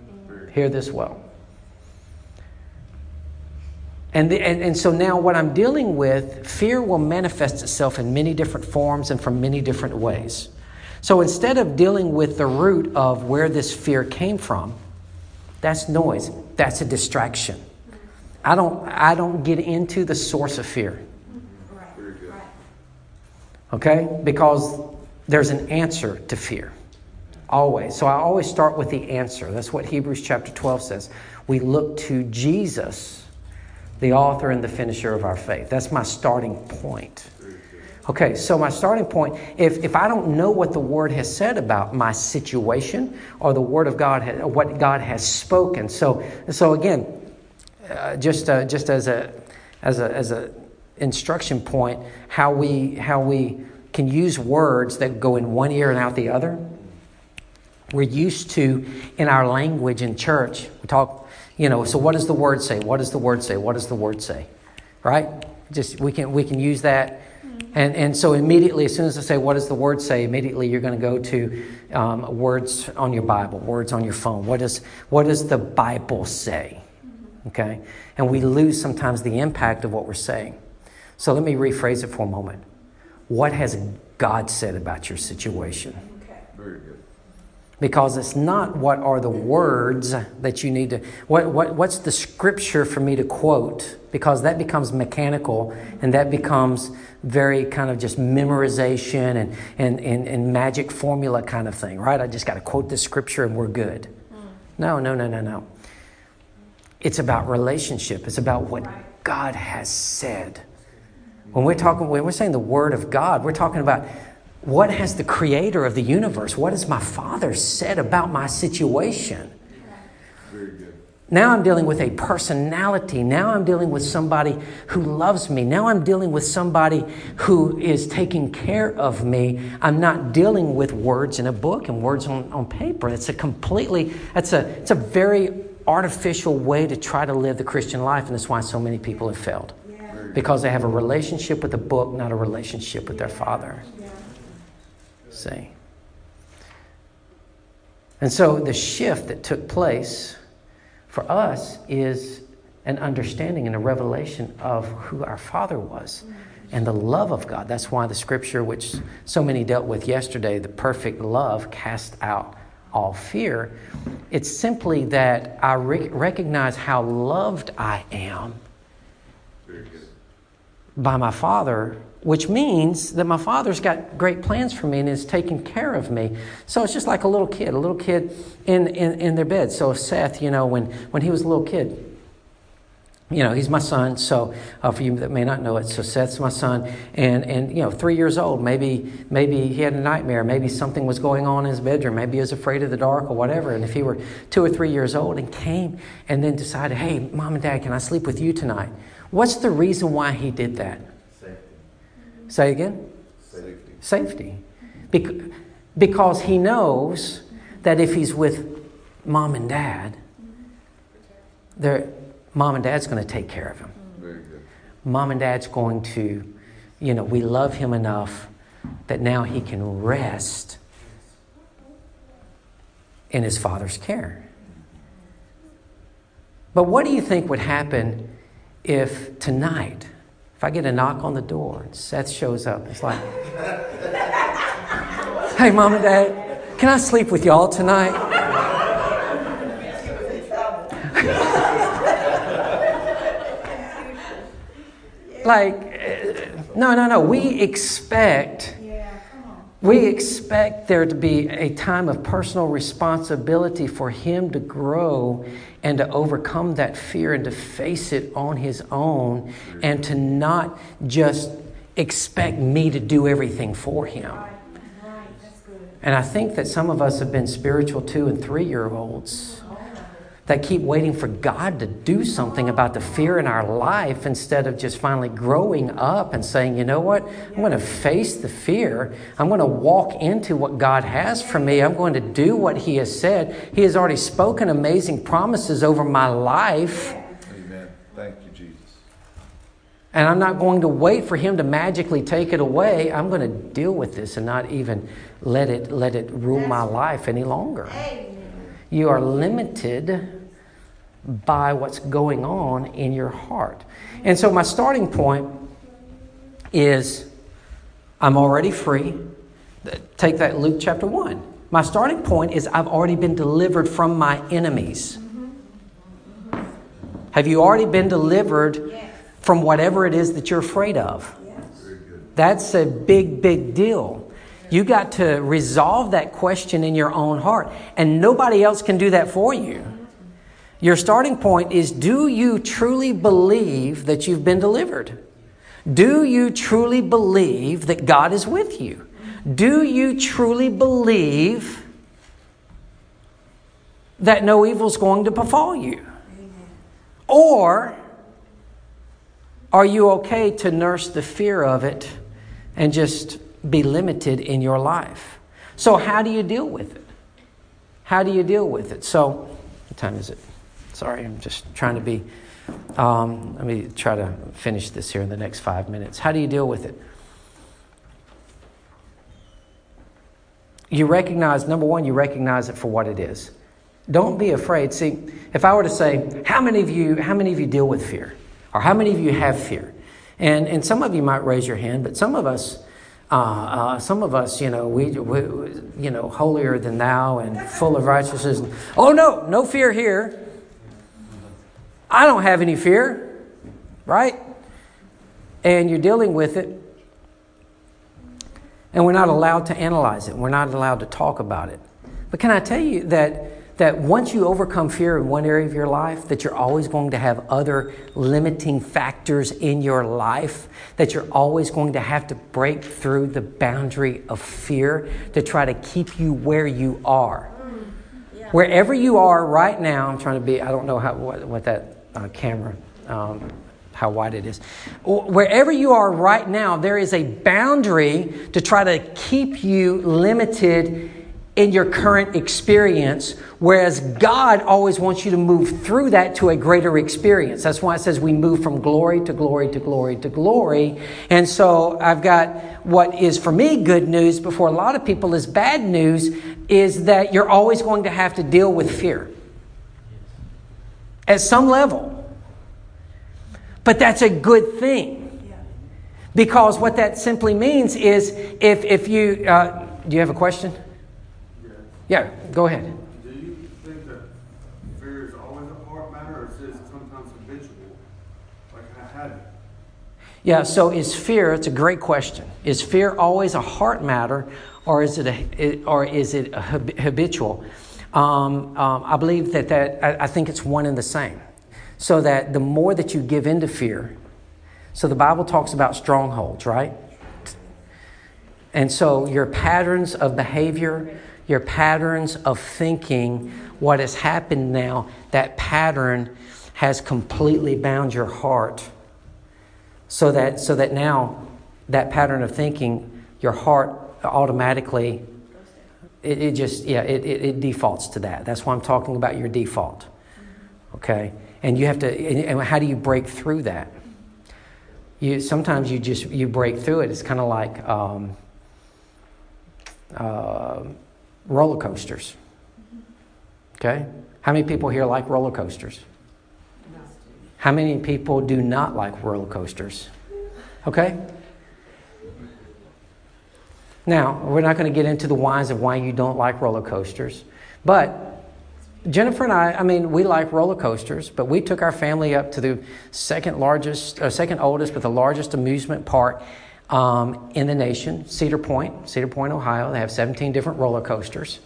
Hear this well. And so now what I'm dealing with, fear will manifest itself in many different forms and from many different ways. So instead of dealing with the root of where this fear came from, that's noise. That's a distraction. I don't get into the source of fear. Okay? Because there's an answer to fear. Always. So I always start with the answer. That's what Hebrews chapter 12 says. We look to Jesus, the author and the finisher of our faith. That's my starting point. Okay, so my starting point, if I don't know what the Word has said about my situation or the Word of God, what God has spoken. So again, just as a instruction point, how we can use words that go in one ear and out the other. We're used to in our language in church. We talk, so what does the Word say? What does the Word say? What does the Word say? Right? Just we can use that. And so immediately, as soon as I say, what does the Word say? Immediately, you're going to go to words on your Bible, words on your phone. What does the Bible say? Okay? And we lose sometimes the impact of what we're saying. So let me rephrase it for a moment. What has God said about your situation? Okay. Very good. Because it's not what are the words that you need to... What's the scripture for me to quote? Because that becomes mechanical and that becomes very kind of just memorization and magic formula kind of thing, right? I just got to quote this scripture and we're good. No. It's about relationship. It's about what God has said. When we're saying the Word of God, we're talking about... what has the creator of the universe, what has my Father said about my situation? Very good. Now I'm dealing with a personality. Now I'm dealing with somebody who loves me. Now I'm dealing with somebody who is taking care of me. I'm not dealing with words in a book and words on paper. It's a very artificial way to try to live the Christian life, and that's why so many people have failed. Yeah. Because they have a relationship with the book, not a relationship with their Father. Yeah. See. And so the shift that took place for us is an understanding and a revelation of who our Father was and the love of God. That's why the scripture, which so many dealt with yesterday, the perfect love casts out all fear. It's simply that I recognize how loved I am by my Father, which means that my Father's got great plans for me and is taking care of me. So it's just like a little kid in their bed. So Seth, when he was a little kid, he's my son. So for you that may not know it, so Seth's my son. And 3 years old, maybe he had a nightmare. Maybe something was going on in his bedroom. Maybe he was afraid of the dark or whatever. And if he were 2 or 3 years old and came and then decided, hey, Mom and Dad, can I sleep with you tonight? What's the reason why he did that? Say again? Safety. Because he knows that if he's with Mom and Dad, Mom and Dad's going to take care of him. Very good. Mom and Dad's going to, we love him enough that now he can rest in his Father's care. But what do you think would happen if tonight, if I get a knock on the door and Seth shows up, it's like, hey, Mom and Dad, can I sleep with y'all tonight? Like, no. We expect there to be a time of personal responsibility for him to grow and to overcome that fear and to face it on his own and to not just expect me to do everything for him. And I think that some of us have been spiritual 2 and 3-year-olds that keep waiting for God to do something about the fear in our life instead of just finally growing up and saying, you know what, I'm going to face the fear. I'm going to walk into what God has for me. I'm going to do what He has said. He has already spoken amazing promises over my life. Amen. Thank you, Jesus. And I'm not going to wait for Him to magically take it away. I'm going to deal with this and not even let it rule my life any longer. Amen. You are limited by what's going on in your heart. And so my starting point is I'm already free. Take that Luke chapter 1. My starting point is I've already been delivered from my enemies. Have you already been delivered from whatever it is that you're afraid of? That's a big, big deal. You got to resolve that question in your own heart. And nobody else can do that for you. Your starting point is, do you truly believe that you've been delivered? Do you truly believe that God is with you? Do you truly believe that no evil is going to befall you? Or are you okay to nurse the fear of it and just be limited in your life? So how do you deal with it? So what time is it? Sorry, I'm just trying to be, let me try to finish this here in the next 5 minutes. How do you deal with it? You recognize, number one, you recognize it for what it is. Don't be afraid. See, if I were to say, how many of you deal with fear? Or how many of you have fear? And some of you might raise your hand, but some of us, you know, we, you know, holier than thou and full of righteousness. Oh, no fear here. I don't have any fear, right? And you're dealing with it. And we're not allowed to analyze it. We're not allowed to talk about it. But can I tell you that once you overcome fear in one area of your life, that you're always going to have other limiting factors in your life, that you're always going to have to break through the boundary of fear to try to keep you where you are. Yeah. Wherever you are right now, I'm trying to be, I don't know what that camera, how wide it is. Wherever you are right now, there is a boundary to try to keep you limited in your current experience, whereas God always wants you to move through that to a greater experience. That's why it says we move from glory to glory to glory to glory. And so I've got what is for me good news, but for a lot of people is bad news, is that you're always going to have to deal with fear at some level. But that's a good thing, because what that simply means is if you... do you have a question? Yeah, go ahead. Do you think that fear is always a heart matter, or is it sometimes habitual? Like I had it. Yeah, so is fear, it's a great question. Is fear always a heart matter, or is it a habitual? I believe I think it's one and the same. So that the more that you give into fear, so the Bible talks about strongholds, right? And so your patterns of behavior, your patterns of thinking, what has happened now, that pattern has completely bound your heart so that now that pattern of thinking, your heart automatically, it defaults to that. That's why I'm talking about your default. Okay? And you have to, and how do you break through that? Sometimes you break through it. It's kind of like, roller coasters. Okay? How many people here like roller coasters? How many people do not like roller coasters? Okay? Now, we're not going to get into the whys of why you don't like roller coasters. But Jennifer and I mean, we like roller coasters, but we took our family up to the second oldest, but the largest amusement park in the nation, Cedar Point, Ohio. They have 17 different roller coasters.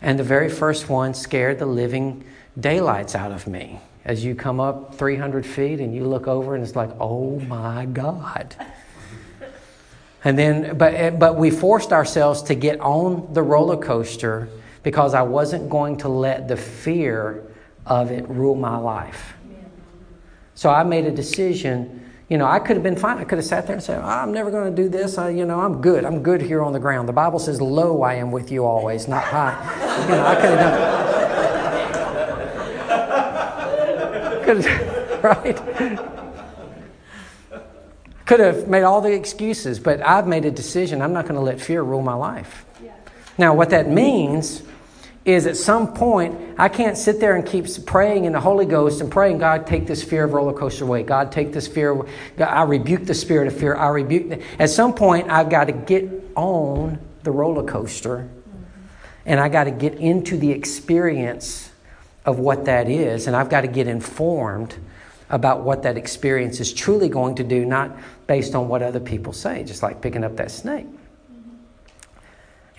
And the very first one scared the living daylights out of me. As you come up 300 feet and you look over and it's like, oh my God. And then, but we forced ourselves to get on the roller coaster because I wasn't going to let the fear of it rule my life. So I made a decision. You know, I could have been fine. I could have sat there and said, I'm never going to do this. I'm good. I'm good here on the ground. The Bible says, lo, I am with you always, not high. I could have done it. Right? Could have made all the excuses, but I've made a decision. I'm not going to let fear rule my life. Yeah. Now, what that means is at some point, I can't sit there and keep praying in the Holy Ghost and praying, God, take this fear of roller coaster away. God, take this fear. God, I rebuke the spirit of fear. I rebuke. At some point, I've got to get on the roller coaster, and I got to get into the experience of what that is, and I've got to get informed about what that experience is truly going to do, not based on what other people say, just like picking up that snake.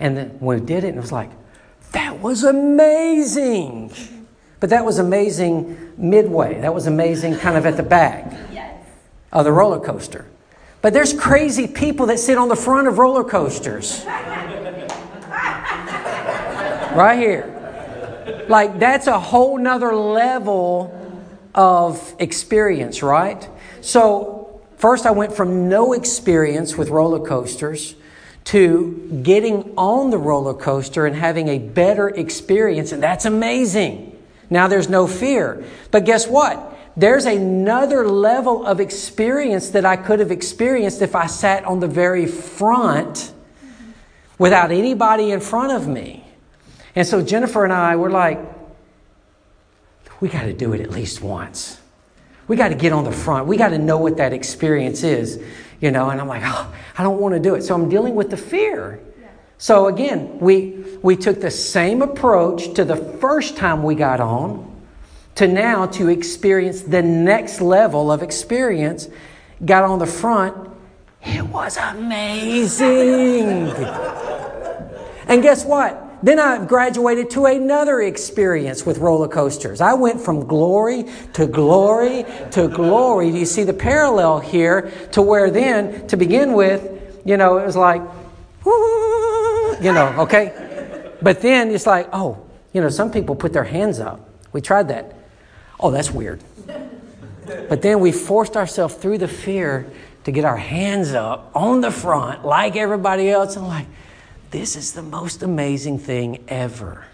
And then when we did it, and it was like, that was amazing. But that was amazing midway. That was amazing kind of at the back of the roller coaster. But there's crazy people that sit on the front of roller coasters. Right here. Like, that's a whole nother level of experience, right? So first I went from no experience with roller coasters to getting on the roller coaster and having a better experience, and that's amazing. Now there's no fear. But guess what? There's another level of experience that I could have experienced if I sat on the very front without anybody in front of me. And so Jennifer and I were like, we got to do it at least once. We got to get on the front. We got to know what that experience is, you know. And I'm like, oh, I don't want to do it. So I'm dealing with the fear. Yeah. So again, we took the same approach to the first time we got on to now to experience the next level of experience. Got on the front. It was amazing. And guess what? Then I graduated to another experience with roller coasters. I went from glory to glory to glory. Do you see the parallel here to where then, to begin with, you know, it was like, woo, you know, okay? But then it's like, oh, you know, some people put their hands up. We tried that. Oh, that's weird. But then we forced ourselves through the fear to get our hands up on the front like everybody else and like, this is the most amazing thing ever.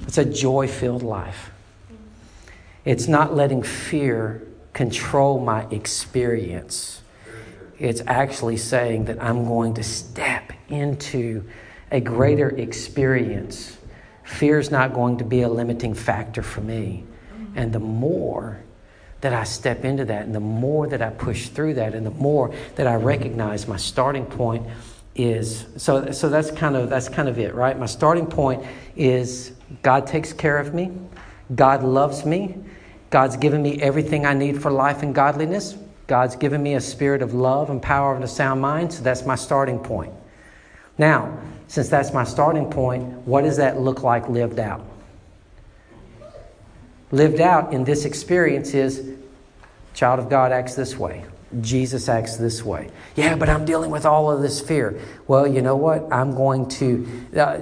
It's a joy-filled life. It's not letting fear control my experience. It's actually saying that I'm going to step into a greater experience. Fear's not going to be a limiting factor for me. And the more that I step into that, and the more that I push through that, and the more that I recognize my starting point is so that's kind of it, right? My starting point is God takes care of me, God loves me, God's given me everything I need for life and godliness, God's given me a spirit of love and power and a sound mind, so that's my starting point. Now, since that's my starting point, what does that look like lived out? Lived out in this experience is child of God acts this way. Jesus acts this way. Yeah, but I'm dealing with all of this fear. Well, you know what? I'm going to.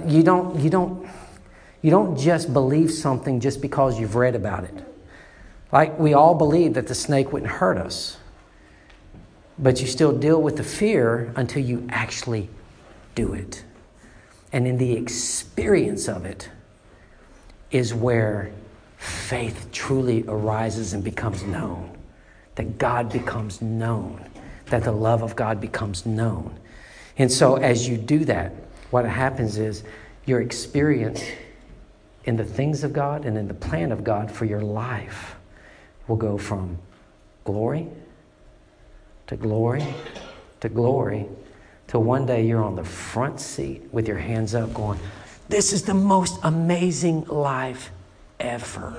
You don't just believe something just because you've read about it. Like we all believe that the snake wouldn't hurt us, but you still deal with the fear until you actually do it, and in the experience of it is where faith truly arises and becomes known. That God becomes known, that the love of God becomes known. And so as you do that, what happens is your experience in the things of God and in the plan of God for your life will go from glory to glory to glory till one day you're on the front seat with your hands up going, this is the most amazing life ever.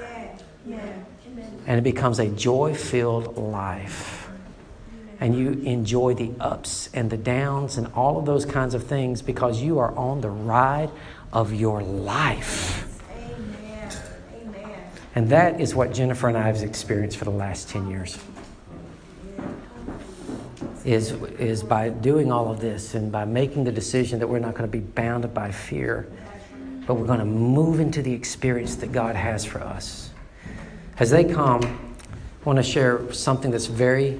Yeah. Yeah. And it becomes a joy-filled life. And you enjoy the ups and the downs and all of those kinds of things because you are on the ride of your life. Amen. Amen. And that is what Jennifer and I have experienced for the last 10 years. Is by doing all of this and by making the decision that we're not going to be bound by fear, but we're going to move into the experience that God has for us. As they come, I want to share something that's very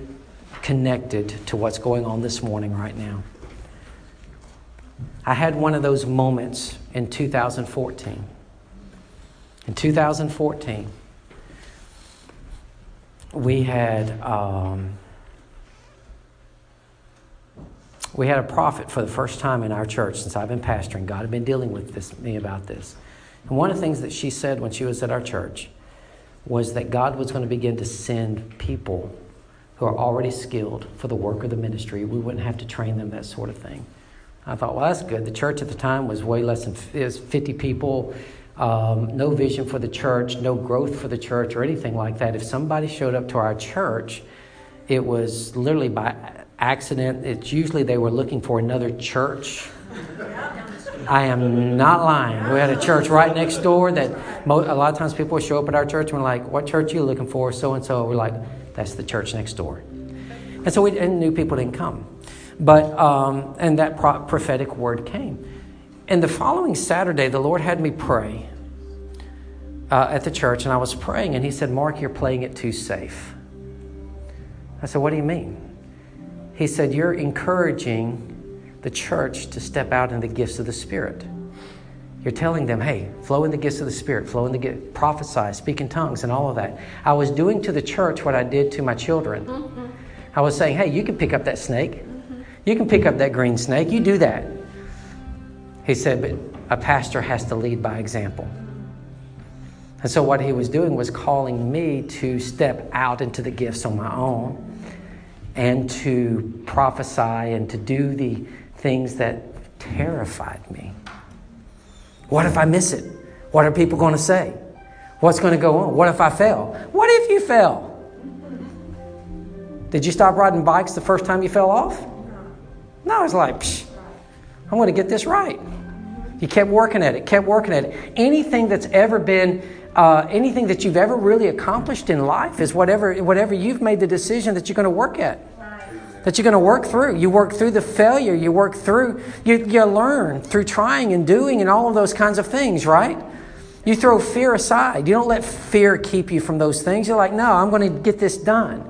connected to what's going on this morning right now. I had one of those moments in 2014. In 2014, we had a prophet for the first time in our church since I've been pastoring. God had been dealing with me about this. And one of the things that she said when she was at our church was that God was going to begin to send people who are already skilled for the work of the ministry. We wouldn't have to train them, that sort of thing. I thought, well, that's good. The church at the time was way less than 50 people. No vision for the church, no growth for the church or anything like that. If somebody showed up to our church, it was literally by accident. It's usually they were looking for another church. I am not lying. We had a church right next door that a lot of times people would show up at our church and we're like, what church are you looking for? So-and-so. We're like, that's the church next door. And so we knew people didn't come. But and that prophetic word came. And the following Saturday, the Lord had me pray at the church, and I was praying, and he said, Mark, you're playing it too safe. I said, what do you mean? He said, you're encouraging the church to step out in the gifts of the Spirit. You're telling them, hey, flow in the gifts of the Spirit, flow in the gifts, prophesy, speak in tongues, and all of that. I was doing to the church what I did to my children. Mm-hmm. I was saying, hey, you can pick up that snake. You can pick up that green snake. You do that. He said, but a pastor has to lead by example. And so what he was doing was calling me to step out into the gifts on my own and to prophesy and to do the things that terrified me. What if I miss it? What are people going to say? What's going to go on? What if I fail? What if you fail? Did you stop riding bikes the first time you fell off? And I was like, I'm going to get this right. You kept working at it, kept working at it. Anything that's ever been, anything that you've ever really accomplished in life is whatever you've made the decision that you're going to work at, that you're going to work through. You work through the failure. You work through, you learn through trying and doing and all of those kinds of things, right? You throw fear aside. You don't let fear keep you from those things. You're like, no, I'm going to get this done.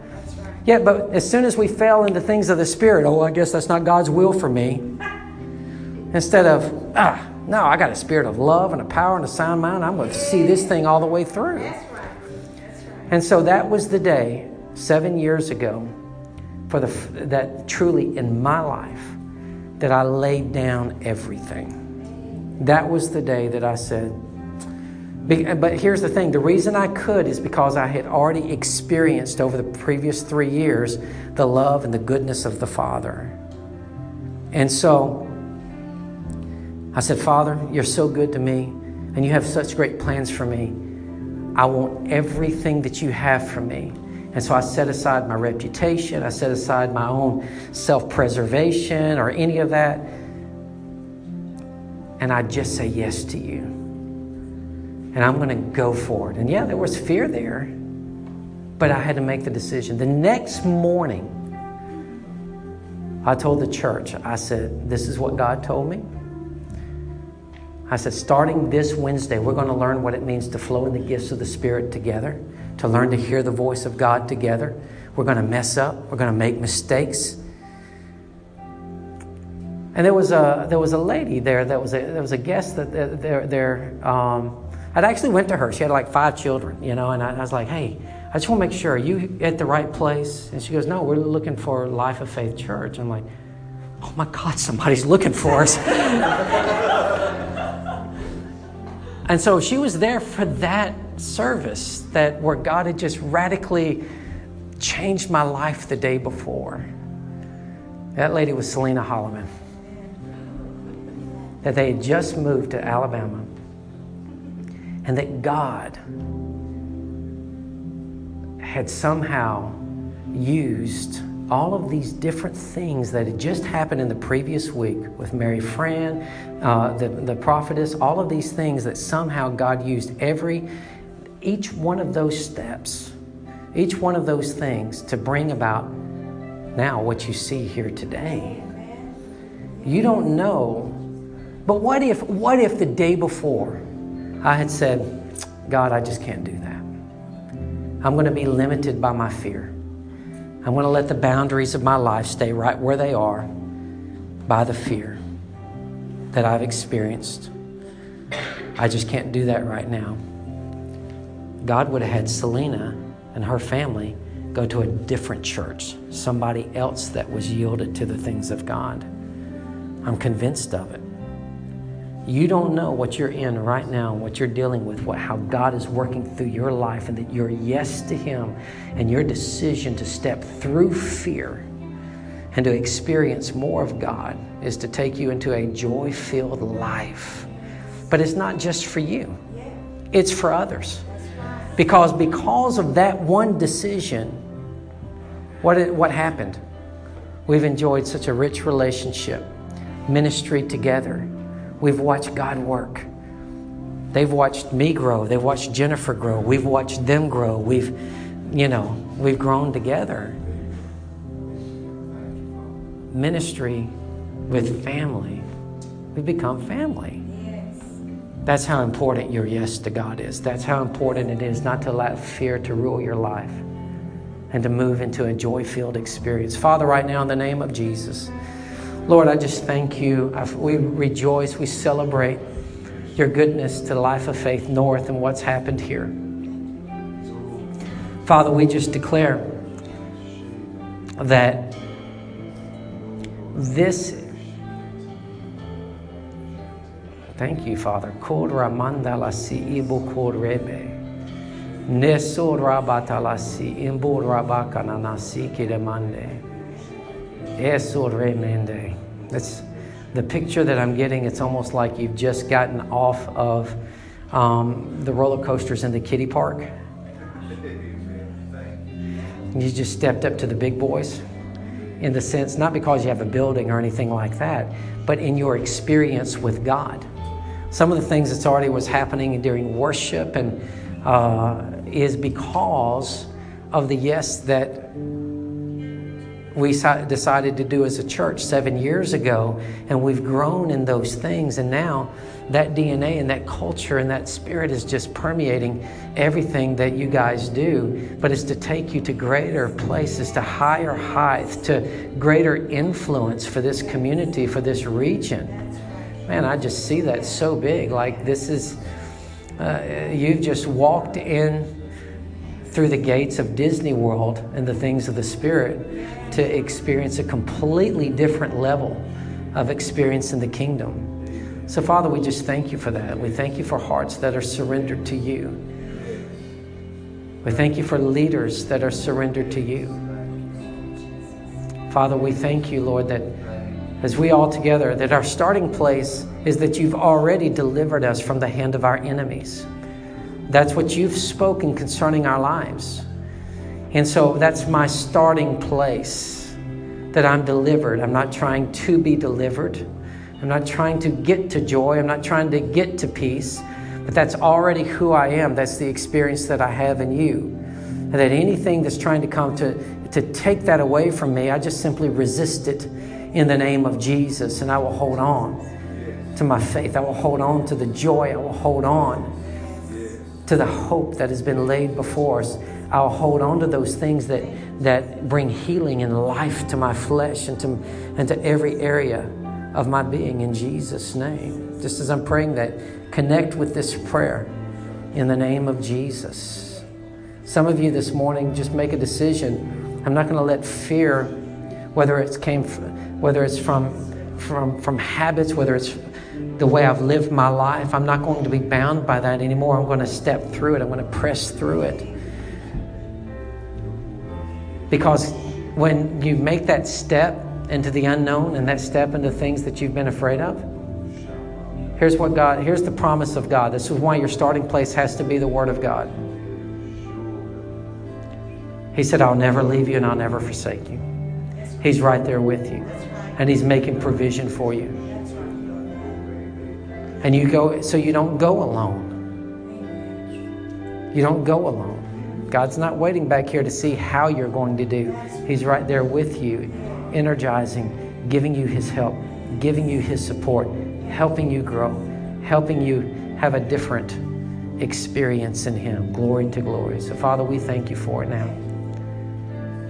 Yeah, but as soon as we fail in the things of the Spirit, oh, I guess that's not God's will for me. Instead of, no, I got a spirit of love and a power and a sound mind. I'm going to see this thing all the way through. That's right. That's right. And so that was the day 7 years ago that truly in my life that I laid down everything. That was the day that I said, but here's the thing. The reason I could is because I had already experienced over the previous 3 years the love and the goodness of the Father. And so I said, Father, you're so good to me, and you have such great plans for me. I want everything that you have for me. And so I set aside my reputation. I set aside my own self-preservation or any of that. And I just say yes to you. And I'm going to go for it. And yeah, there was fear there, but I had to make the decision. The next morning, I told the church, I said, this is what God told me. I said, starting this Wednesday, we're going to learn what it means to flow in the gifts of the Spirit together, to learn to hear the voice of God together. We're going to mess up. We're going to make mistakes. And there was a lady there that was a guest that I'd actually went to her. She had like 5 children, you know, and I was like, hey, I just want to make sure, are you at the right place? And she goes, no, we're looking for Life of Faith Church. I'm like, oh my God, somebody's looking for us. And so she was there for that service that where God had just radically changed my life the day before. That lady was Selena Holliman. That they had just moved to Alabama. And that God had somehow used all of these different things that had just happened in the previous week with Mary Fran, the prophetess, all of these things that somehow God used each one of those steps, each one of those things to bring about now what you see here today. You don't know, but what if the day before I had said, God, I just can't do that. I'm going to be limited by my fear. I'm going to let the boundaries of my life stay right where they are by the fear that I've experienced. I just can't do that right now. God would have had Selena and her family go to a different church, somebody else that was yielded to the things of God. I'm convinced of it. You don't know what you're in right now, what you're dealing with, how God is working through your life, and that your yes to Him and your decision to step through fear and to experience more of God is to take you into a joy-filled life. But it's not just for you. It's for others. Because of that one decision, what happened? We've enjoyed such a rich relationship, ministry together. We've watched God work. They've watched me grow. They've watched Jennifer grow. We've watched them grow. We've grown together. Ministry with family. We've become family. Yes. That's how important your yes to God is. That's how important it is not to allow fear to rule your life and to move into a joy-filled experience. Father, right now in the name of Jesus, Lord, I just thank you. We rejoice, we celebrate your goodness to Life of Faith North and what's happened here. Father, we just declare that thank you, Father. That's the picture that I'm getting. It's almost like you've just gotten off of the roller coasters in the kiddie park. You just stepped up to the big boys in the sense, not because you have a building or anything like that, but in your experience with God. Some of the things that's already was happening during worship and is because of the yes that we decided to do as a church 7 years ago, and we've grown in those things, and now that DNA and that culture and that spirit is just permeating everything that you guys do, but it's to take you to greater places, to higher heights, to greater influence for this community, for this region. Man, I just see that so big. Like this is, you've just walked in through the gates of Disney World and the things of the Spirit to experience a completely different level of experience in the kingdom. So, Father, we just thank you for that. We thank you for hearts that are surrendered to you. We thank you for leaders that are surrendered to you. Father, we thank you, Lord, that as we all together, that our starting place is that you've already delivered us from the hand of our enemies. That's what you've spoken concerning our lives. And so that's my starting place, that I'm delivered. I'm not trying to be delivered. I'm not trying to get to joy. I'm not trying to get to peace. But that's already who I am. That's the experience that I have in you. And that anything that's trying to come to take that away from me, I just simply resist it in the name of Jesus. And I will hold on to my faith. I will hold on to the joy. I will hold on to the hope that has been laid before us. I'll hold on to those things that bring healing and life to my flesh and to every area of my being in Jesus' name. Just as I'm praying that, connect with this prayer in the name of Jesus. Some of you this morning, just make a decision. I'm not going to let fear, whether it's from habits, whether it's the way I've lived my life. I'm not going to be bound by that anymore. I'm going to step through it. I'm going to press through it. Because when you make that step into the unknown and that step into things that you've been afraid of, here's the promise of God. This is why your starting place has to be the Word of God. He said, I'll never leave you and I'll never forsake you. He's right there with you. And He's making provision for you. And you go, so you don't go alone. You don't go alone. God's not waiting back here to see how you're going to do. He's right there with you, energizing, giving you His help, giving you His support, helping you grow, helping you have a different experience in Him, glory to glory. So, Father, we thank You for it now.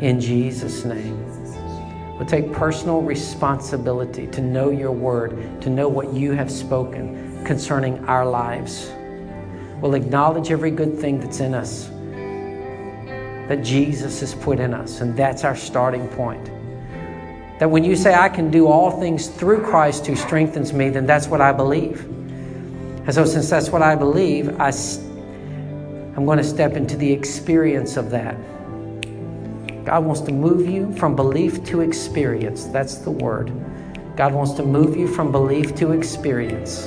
In Jesus' name. We'll take personal responsibility to know Your Word, to know what You have spoken concerning our lives. We'll acknowledge every good thing that's in us, that Jesus has put in us, and that's our starting point. That when You say, I can do all things through Christ who strengthens me, then that's what I believe. And so since that's what I believe, I'm going to step into the experience of that. God wants to move you from belief to experience. That's the word. God wants to move you from belief to experience.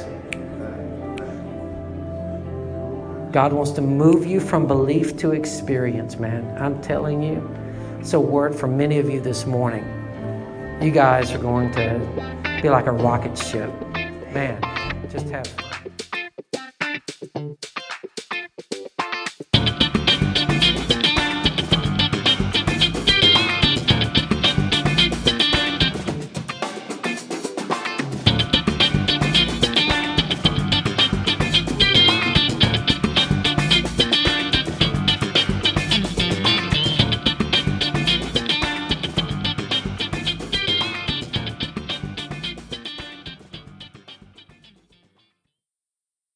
God wants to move you from belief to experience, man. I'm telling you. It's a word for many of you this morning. You guys are going to be like a rocket ship. Man, just have